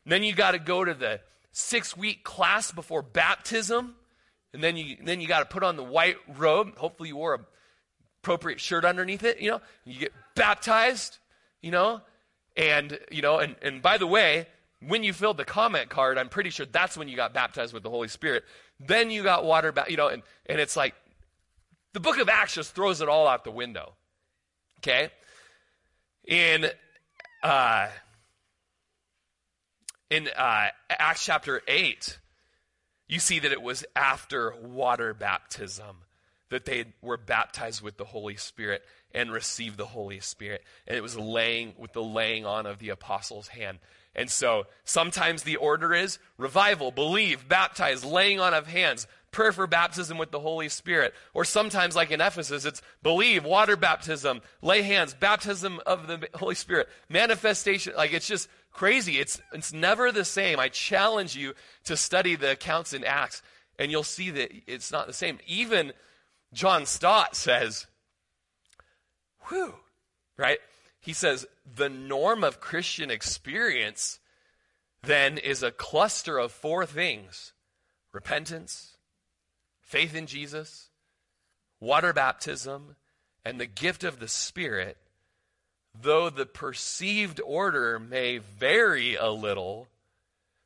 Then you got to go to the 6-week class before baptism. And then you got to put on the white robe. Hopefully you wore an appropriate shirt underneath it, you know. You get baptized, you know. And, you know, and by the way, when you filled the comment card, I'm pretty sure that's when you got baptized with the Holy Spirit. Then you got water, you know, and it's like the book of Acts just throws it all out the window, okay? In Acts chapter 8, you see that it was after water baptism that they were baptized with the Holy Spirit and received the Holy Spirit. And it was laying on of the apostles' hand. And so sometimes the order is revival, believe, baptize, laying on of hands, prayer for baptism with the Holy Spirit. Or sometimes, like in Ephesus, it's believe, water baptism, lay hands, baptism of the Holy Spirit, manifestation. Like, it's just crazy. It's never the same. I challenge you to study the accounts in Acts, and you'll see that it's not the same. Even John Stott says, whew, right? He says, the norm of Christian experience then is a cluster of 4 things: repentance, faith in Jesus, water baptism, and the gift of the Spirit. Though the perceived order may vary a little,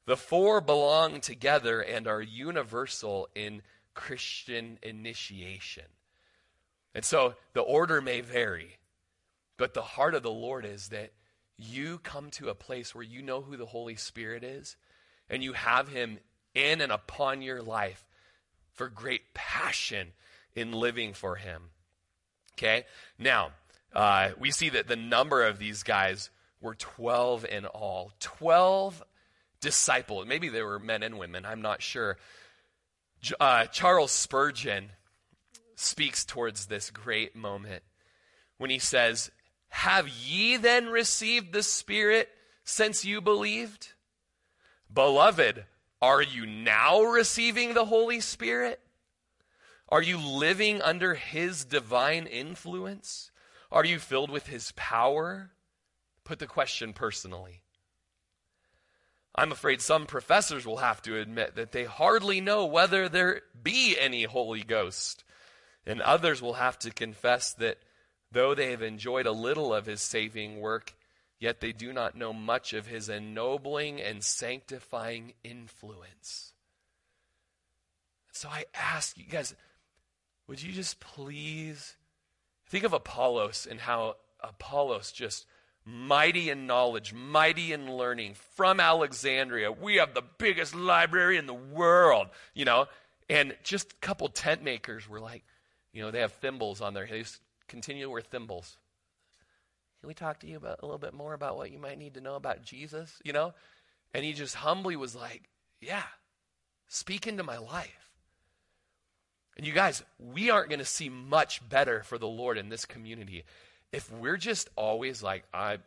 the 4 belong together and are universal in Christian initiation. And so the order may vary, but the heart of the Lord is that you come to a place where you know who the Holy Spirit is, and you have him in and upon your life for great passion in living for him. Okay? Now, we see that the number of these guys were 12 in all. 12 disciples. Maybe they were men and women. I'm not sure. Charles Spurgeon speaks towards this great moment when he says, have ye then received the Spirit since you believed? Beloved, Are you now receiving the Holy Spirit? Are you living under his divine influence? Are you filled with his power? Put the question personally. I'm afraid some professors will have to admit that they hardly know whether there be any Holy Ghost. And others will have to confess that though they have enjoyed a little of his saving work, yet they do not know much of his ennobling and sanctifying influence. So I ask you guys, would you just please think of Apollos and how Apollos just mighty in knowledge, mighty in learning from Alexandria. We have the biggest library in the world, you know. And just a couple tent makers were like, you know, they have thimbles on their heads. Continue to wear thimbles. Can we talk to you about a little bit more about what you might need to know about Jesus, you know? And he just humbly was like, yeah, speak into my life. And you guys, we aren't going to see much better for the Lord in this community if we're just always like, I'm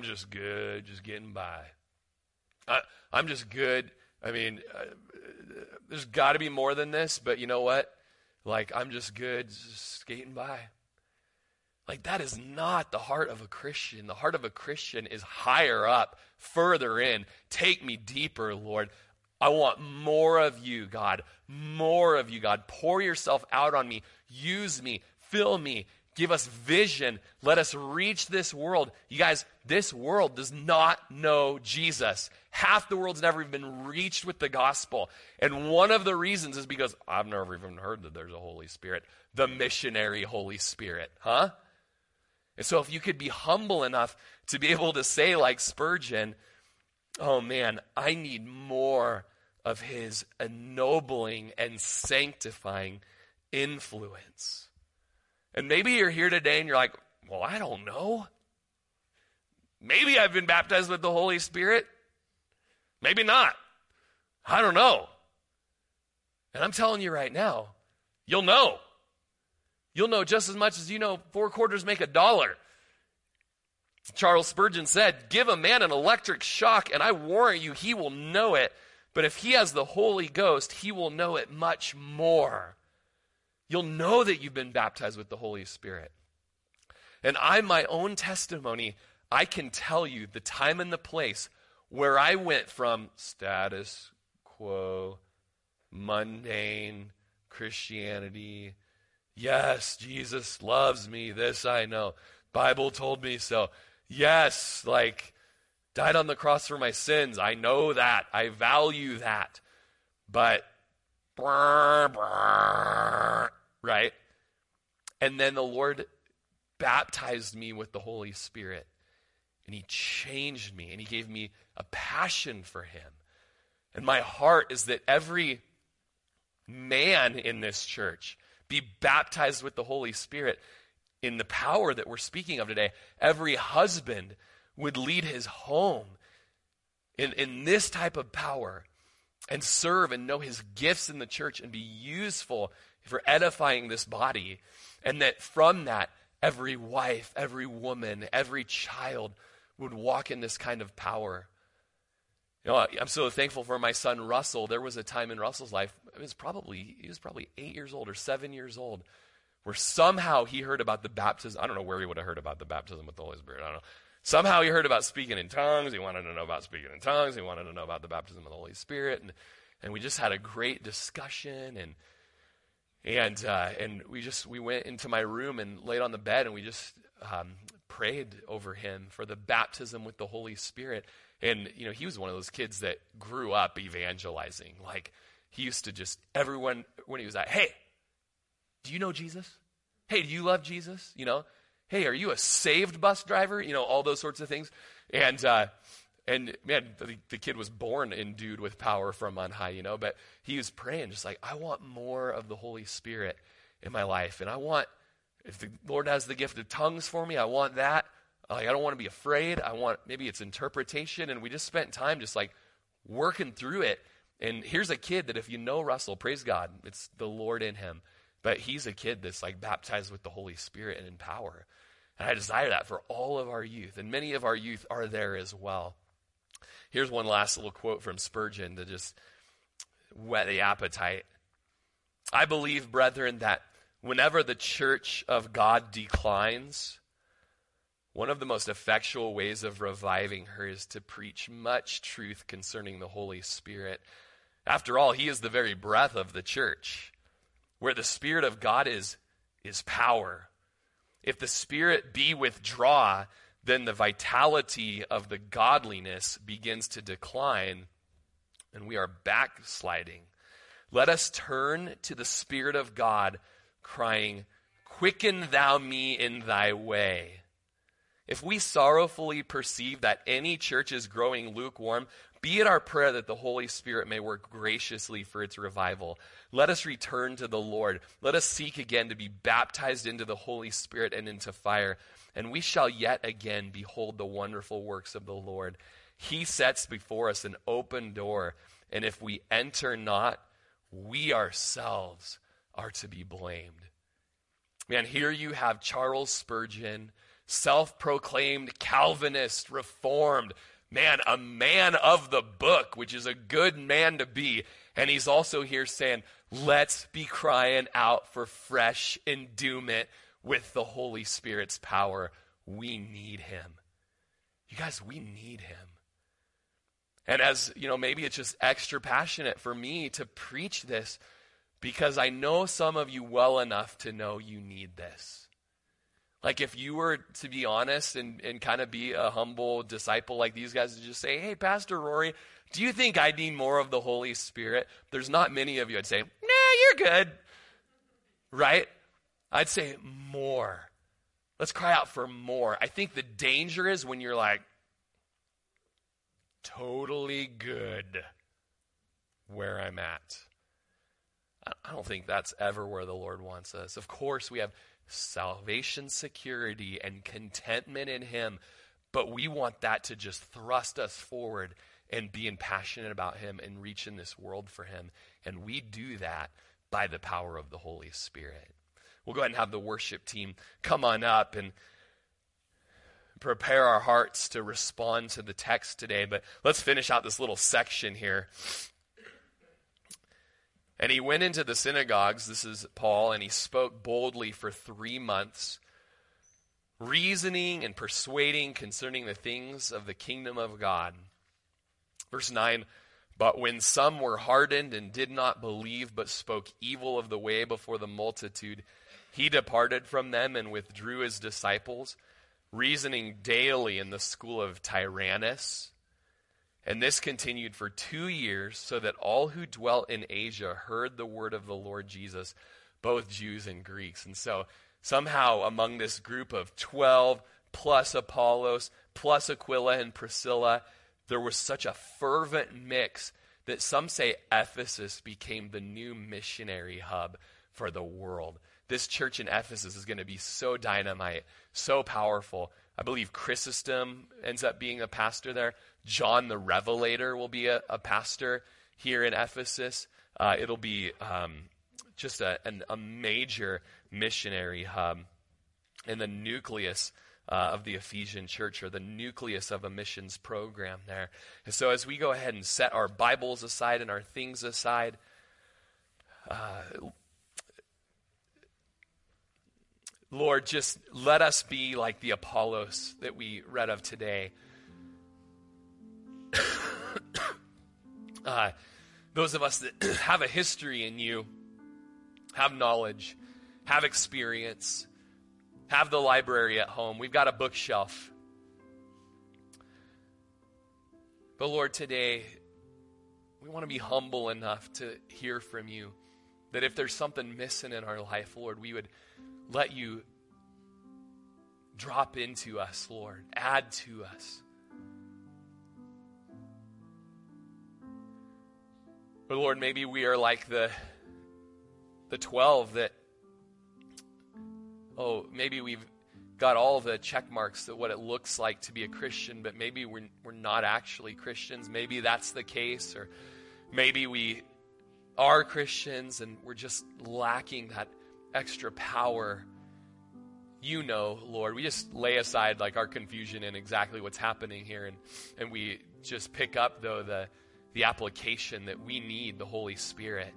just good, just getting by. I'm just good. I mean, there's got to be more than this, but you know what? Like, I'm just good, just skating by. Like, that is not the heart of a Christian. The heart of a Christian is higher up, further in. Take me deeper, Lord. I want more of you, God. More of you, God. Pour yourself out on me. Use me. Fill me. Give us vision. Let us reach this world. You guys, this world does not know Jesus. Half the world's never even been reached with the gospel. And one of the reasons is because I've never even heard that there's a Holy Spirit, the missionary Holy Spirit, huh? And so if you could be humble enough to be able to say like Spurgeon, oh man, I need more of his ennobling and sanctifying influence. And maybe you're here today and you're like, well, I don't know. Maybe I've been baptized with the Holy Spirit. Maybe not. I don't know. And I'm telling you right now, you'll know. You'll know just as much as you know 4 quarters make $1. Charles Spurgeon said, give a man an electric shock and I warrant you he will know it. But if he has the Holy Ghost, he will know it much more. You'll know that you've been baptized with the Holy Spirit. And my own testimony, I can tell you the time and the place where I went from status quo, mundane Christianity. Yes, Jesus loves me. This I know. Bible told me so. Yes, like died on the cross for my sins. I know that. I value that. But right? And then the Lord baptized me with the Holy Spirit. And he changed me. And he gave me a passion for him. And my heart is that every man in this church be baptized with the Holy Spirit in the power that we're speaking of today. Every husband would lead his home in this type of power and serve and know his gifts in the church and be useful for edifying this body, and that from that, every wife, every woman, every child would walk in this kind of power. You know, I'm so thankful for my son Russell. There was a time in Russell's life, he was probably 8 years old or 7 years old, where somehow he heard about the baptism. I don't know where he would have heard about the baptism with the Holy Spirit. I don't know. Somehow he heard about speaking in tongues. He wanted to know about speaking in tongues. He wanted to know about the baptism of the Holy Spirit. And we just had a great discussion, and we went into my room and laid on the bed, and we just prayed over him for the baptism with the Holy Spirit. And, you know, he was one of those kids that grew up evangelizing. Like, he used to just, everyone, when he was like, hey, do you know Jesus? Hey, do you love Jesus? You know? Hey, are you a saved bus driver? You know, all those sorts of things. And man, the kid was born endued with power from on high, you know, but he was praying just like, I want more of the Holy Spirit in my life. And I want, if the Lord has the gift of tongues for me, I want that. Like, I don't want to be afraid. I want, maybe it's interpretation. And we just spent time just like working through it. And here's a kid that if you know Russell, praise God, it's the Lord in him. But he's a kid that's like baptized with the Holy Spirit and in power. And I desire that for all of our youth. And many of our youth are there as well. Here's one last little quote from Spurgeon to just whet the appetite. I believe, brethren, that whenever the church of God declines, one of the most effectual ways of reviving her is to preach much truth concerning the Holy Spirit. After all, he is the very breath of the church. Where the Spirit of God is power. If the Spirit be withdraw, then the vitality of the godliness begins to decline, and we are backsliding. Let us turn to the Spirit of God, crying, Quicken thou me in thy way. If we sorrowfully perceive that any church is growing lukewarm, be it our prayer that the Holy Spirit may work graciously for its revival. Let us return to the Lord. Let us seek again to be baptized into the Holy Spirit and into fire. And we shall yet again behold the wonderful works of the Lord. He sets before us an open door. And if we enter not, we ourselves are to be blamed. Man, here you have Charles Spurgeon, self-proclaimed Calvinist, Reformed, man, a man of the book, which is a good man to be. And he's also here saying, let's be crying out for fresh endowment with the Holy Spirit's power. We need him. You guys, we need him. And as, you know, maybe it's just extra passionate for me to preach this because I know some of you well enough to know you need this. Like if you were to be honest and kind of be a humble disciple like these guys and just say, hey, Pastor Rory, do you think I need more of the Holy Spirit? There's not many of you I'd say, nah, you're good, right? I'd say more. Let's cry out for more. I think the danger is when you're like, totally good where I'm at. I don't think that's ever where the Lord wants us. Of course, we have salvation security and contentment in him, but we want that to just thrust us forward and being passionate about him and reaching this world for him. And we do that by the power of the Holy Spirit. We'll go ahead and have the worship team come on up and prepare our hearts to respond to the text today. But let's finish out this little section here. And he went into the synagogues, this is Paul, and he spoke boldly for 3 months, reasoning and persuading concerning the things of the kingdom of God. Verse 9, but when some were hardened and did not believe, but spoke evil of the way before the multitude, he departed from them and withdrew his disciples, reasoning daily in the school of Tyrannus. And this continued for 2 years, so that all who dwelt in Asia heard the word of the Lord Jesus, both Jews and Greeks. And so somehow among this group of 12 plus Apollos plus Aquila and Priscilla, there was such a fervent mix that some say Ephesus became the new missionary hub for the world. This church in Ephesus is going to be so dynamite, so powerful. I believe Chrysostom ends up being a pastor there. John the Revelator will be a pastor here in Ephesus. It'll be just a major missionary hub. And the nucleus of the Ephesian church, or the nucleus of a missions program there. And so as we go ahead and set our Bibles aside and our things aside, Lord, just let us be like the Apollos that we read of today. Those of us that have a history in you, have knowledge, have experience, have the library at home. We've got a bookshelf. But Lord, today, we want to be humble enough to hear from you, that if there's something missing in our life, Lord, we would let you drop into us, Lord. Add to us. But Lord, maybe we are like the 12 that, oh, maybe we've got all the check marks that what it looks like to be a Christian, but maybe we're not actually Christians. Maybe that's the case, or maybe we are Christians and we're just lacking that extra power. You know, Lord, we just lay aside like our confusion and exactly what's happening here, and we just pick up, though, the application that we need the Holy Spirit.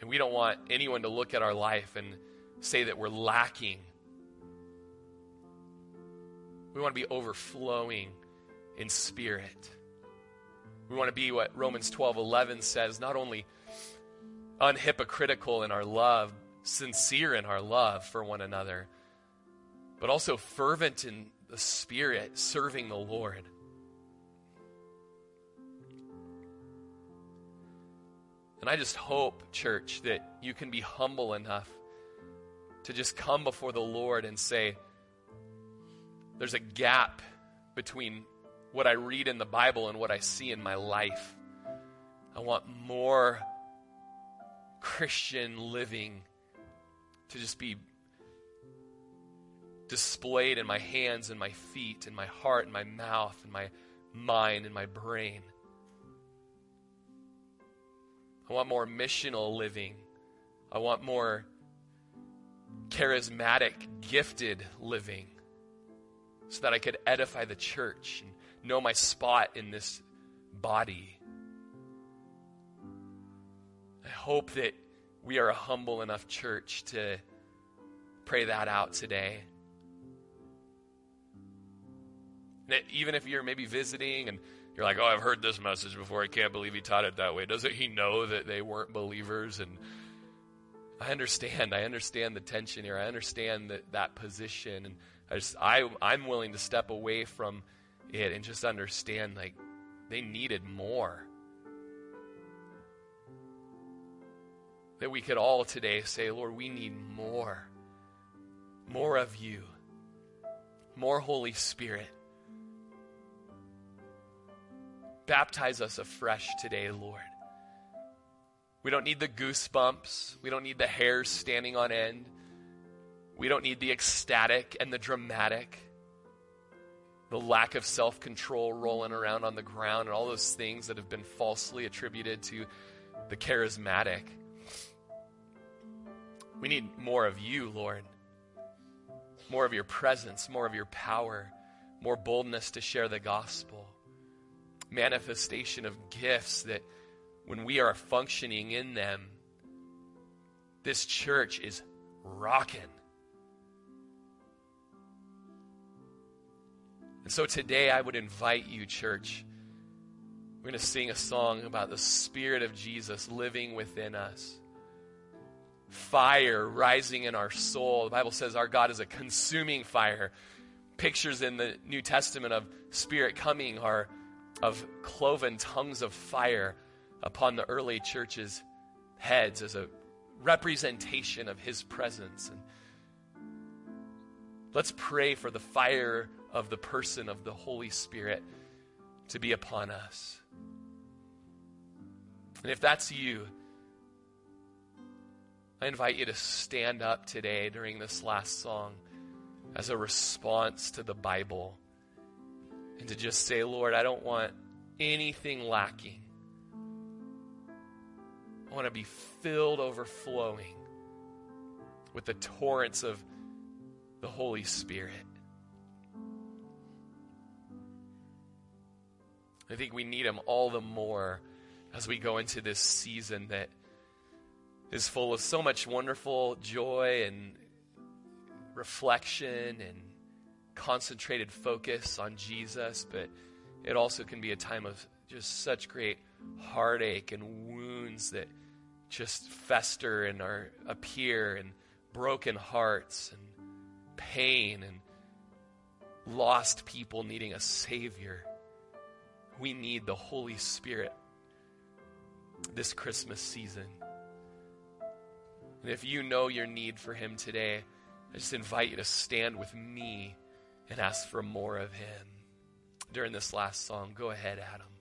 And we don't want anyone to look at our life and say that we're lacking. We want to be overflowing in Spirit. We want to be what Romans 12:11 says, not only unhypocritical in our love, sincere in our love for one another, but also fervent in the Spirit, serving the Lord. And I just hope, church, that you can be humble enough to just come before the Lord and say, there's a gap between what I read in the Bible and what I see in my life. I want more Christian living to just be displayed in my hands and my feet and my heart and my mouth and my mind and my brain. I want more missional living. I want more charismatic, gifted living so that I could edify the church and know my spot in this body. I hope that we are a humble enough church to pray that out today. That even if you're maybe visiting and you're like, oh, I've heard this message before. I can't believe he taught it that way. Doesn't he know that they weren't believers? And I understand the tension here. I understand that position. And I'm willing to step away from it and just understand, like, they needed more. That we could all today say, Lord, we need more. More of you. More Holy Spirit. Baptize us afresh today, Lord. We don't need the goosebumps. We don't need the hairs standing on end. We don't need the ecstatic and the dramatic, the lack of self-control rolling around on the ground and all those things that have been falsely attributed to the charismatic. We need more of you, Lord. More of your presence, more of your power, more boldness to share the gospel. Manifestation of gifts that when we are functioning in them, this church is rocking. And so today I would invite you, church, we're going to sing a song about the Spirit of Jesus living within us. Fire rising in our soul. The Bible says our God is a consuming fire. Pictures in the New Testament of Spirit coming are of cloven tongues of fire upon the early church's heads as a representation of his presence. And let's pray for the fire of the person of the Holy Spirit to be upon us. And if that's you, I invite you to stand up today during this last song as a response to the Bible. And to just say, Lord, I don't want anything lacking. I want to be filled overflowing with the torrents of the Holy Spirit. I think we need him all the more as we go into this season that is full of so much wonderful joy and reflection and concentrated focus on Jesus, but it also can be a time of just such great heartache and wounds that just fester and appear, and broken hearts and pain and lost people needing a Savior. We need the Holy Spirit this Christmas season. And if you know your need for him today, I just invite you to stand with me and ask for more of him. During this last song, go ahead, Adam.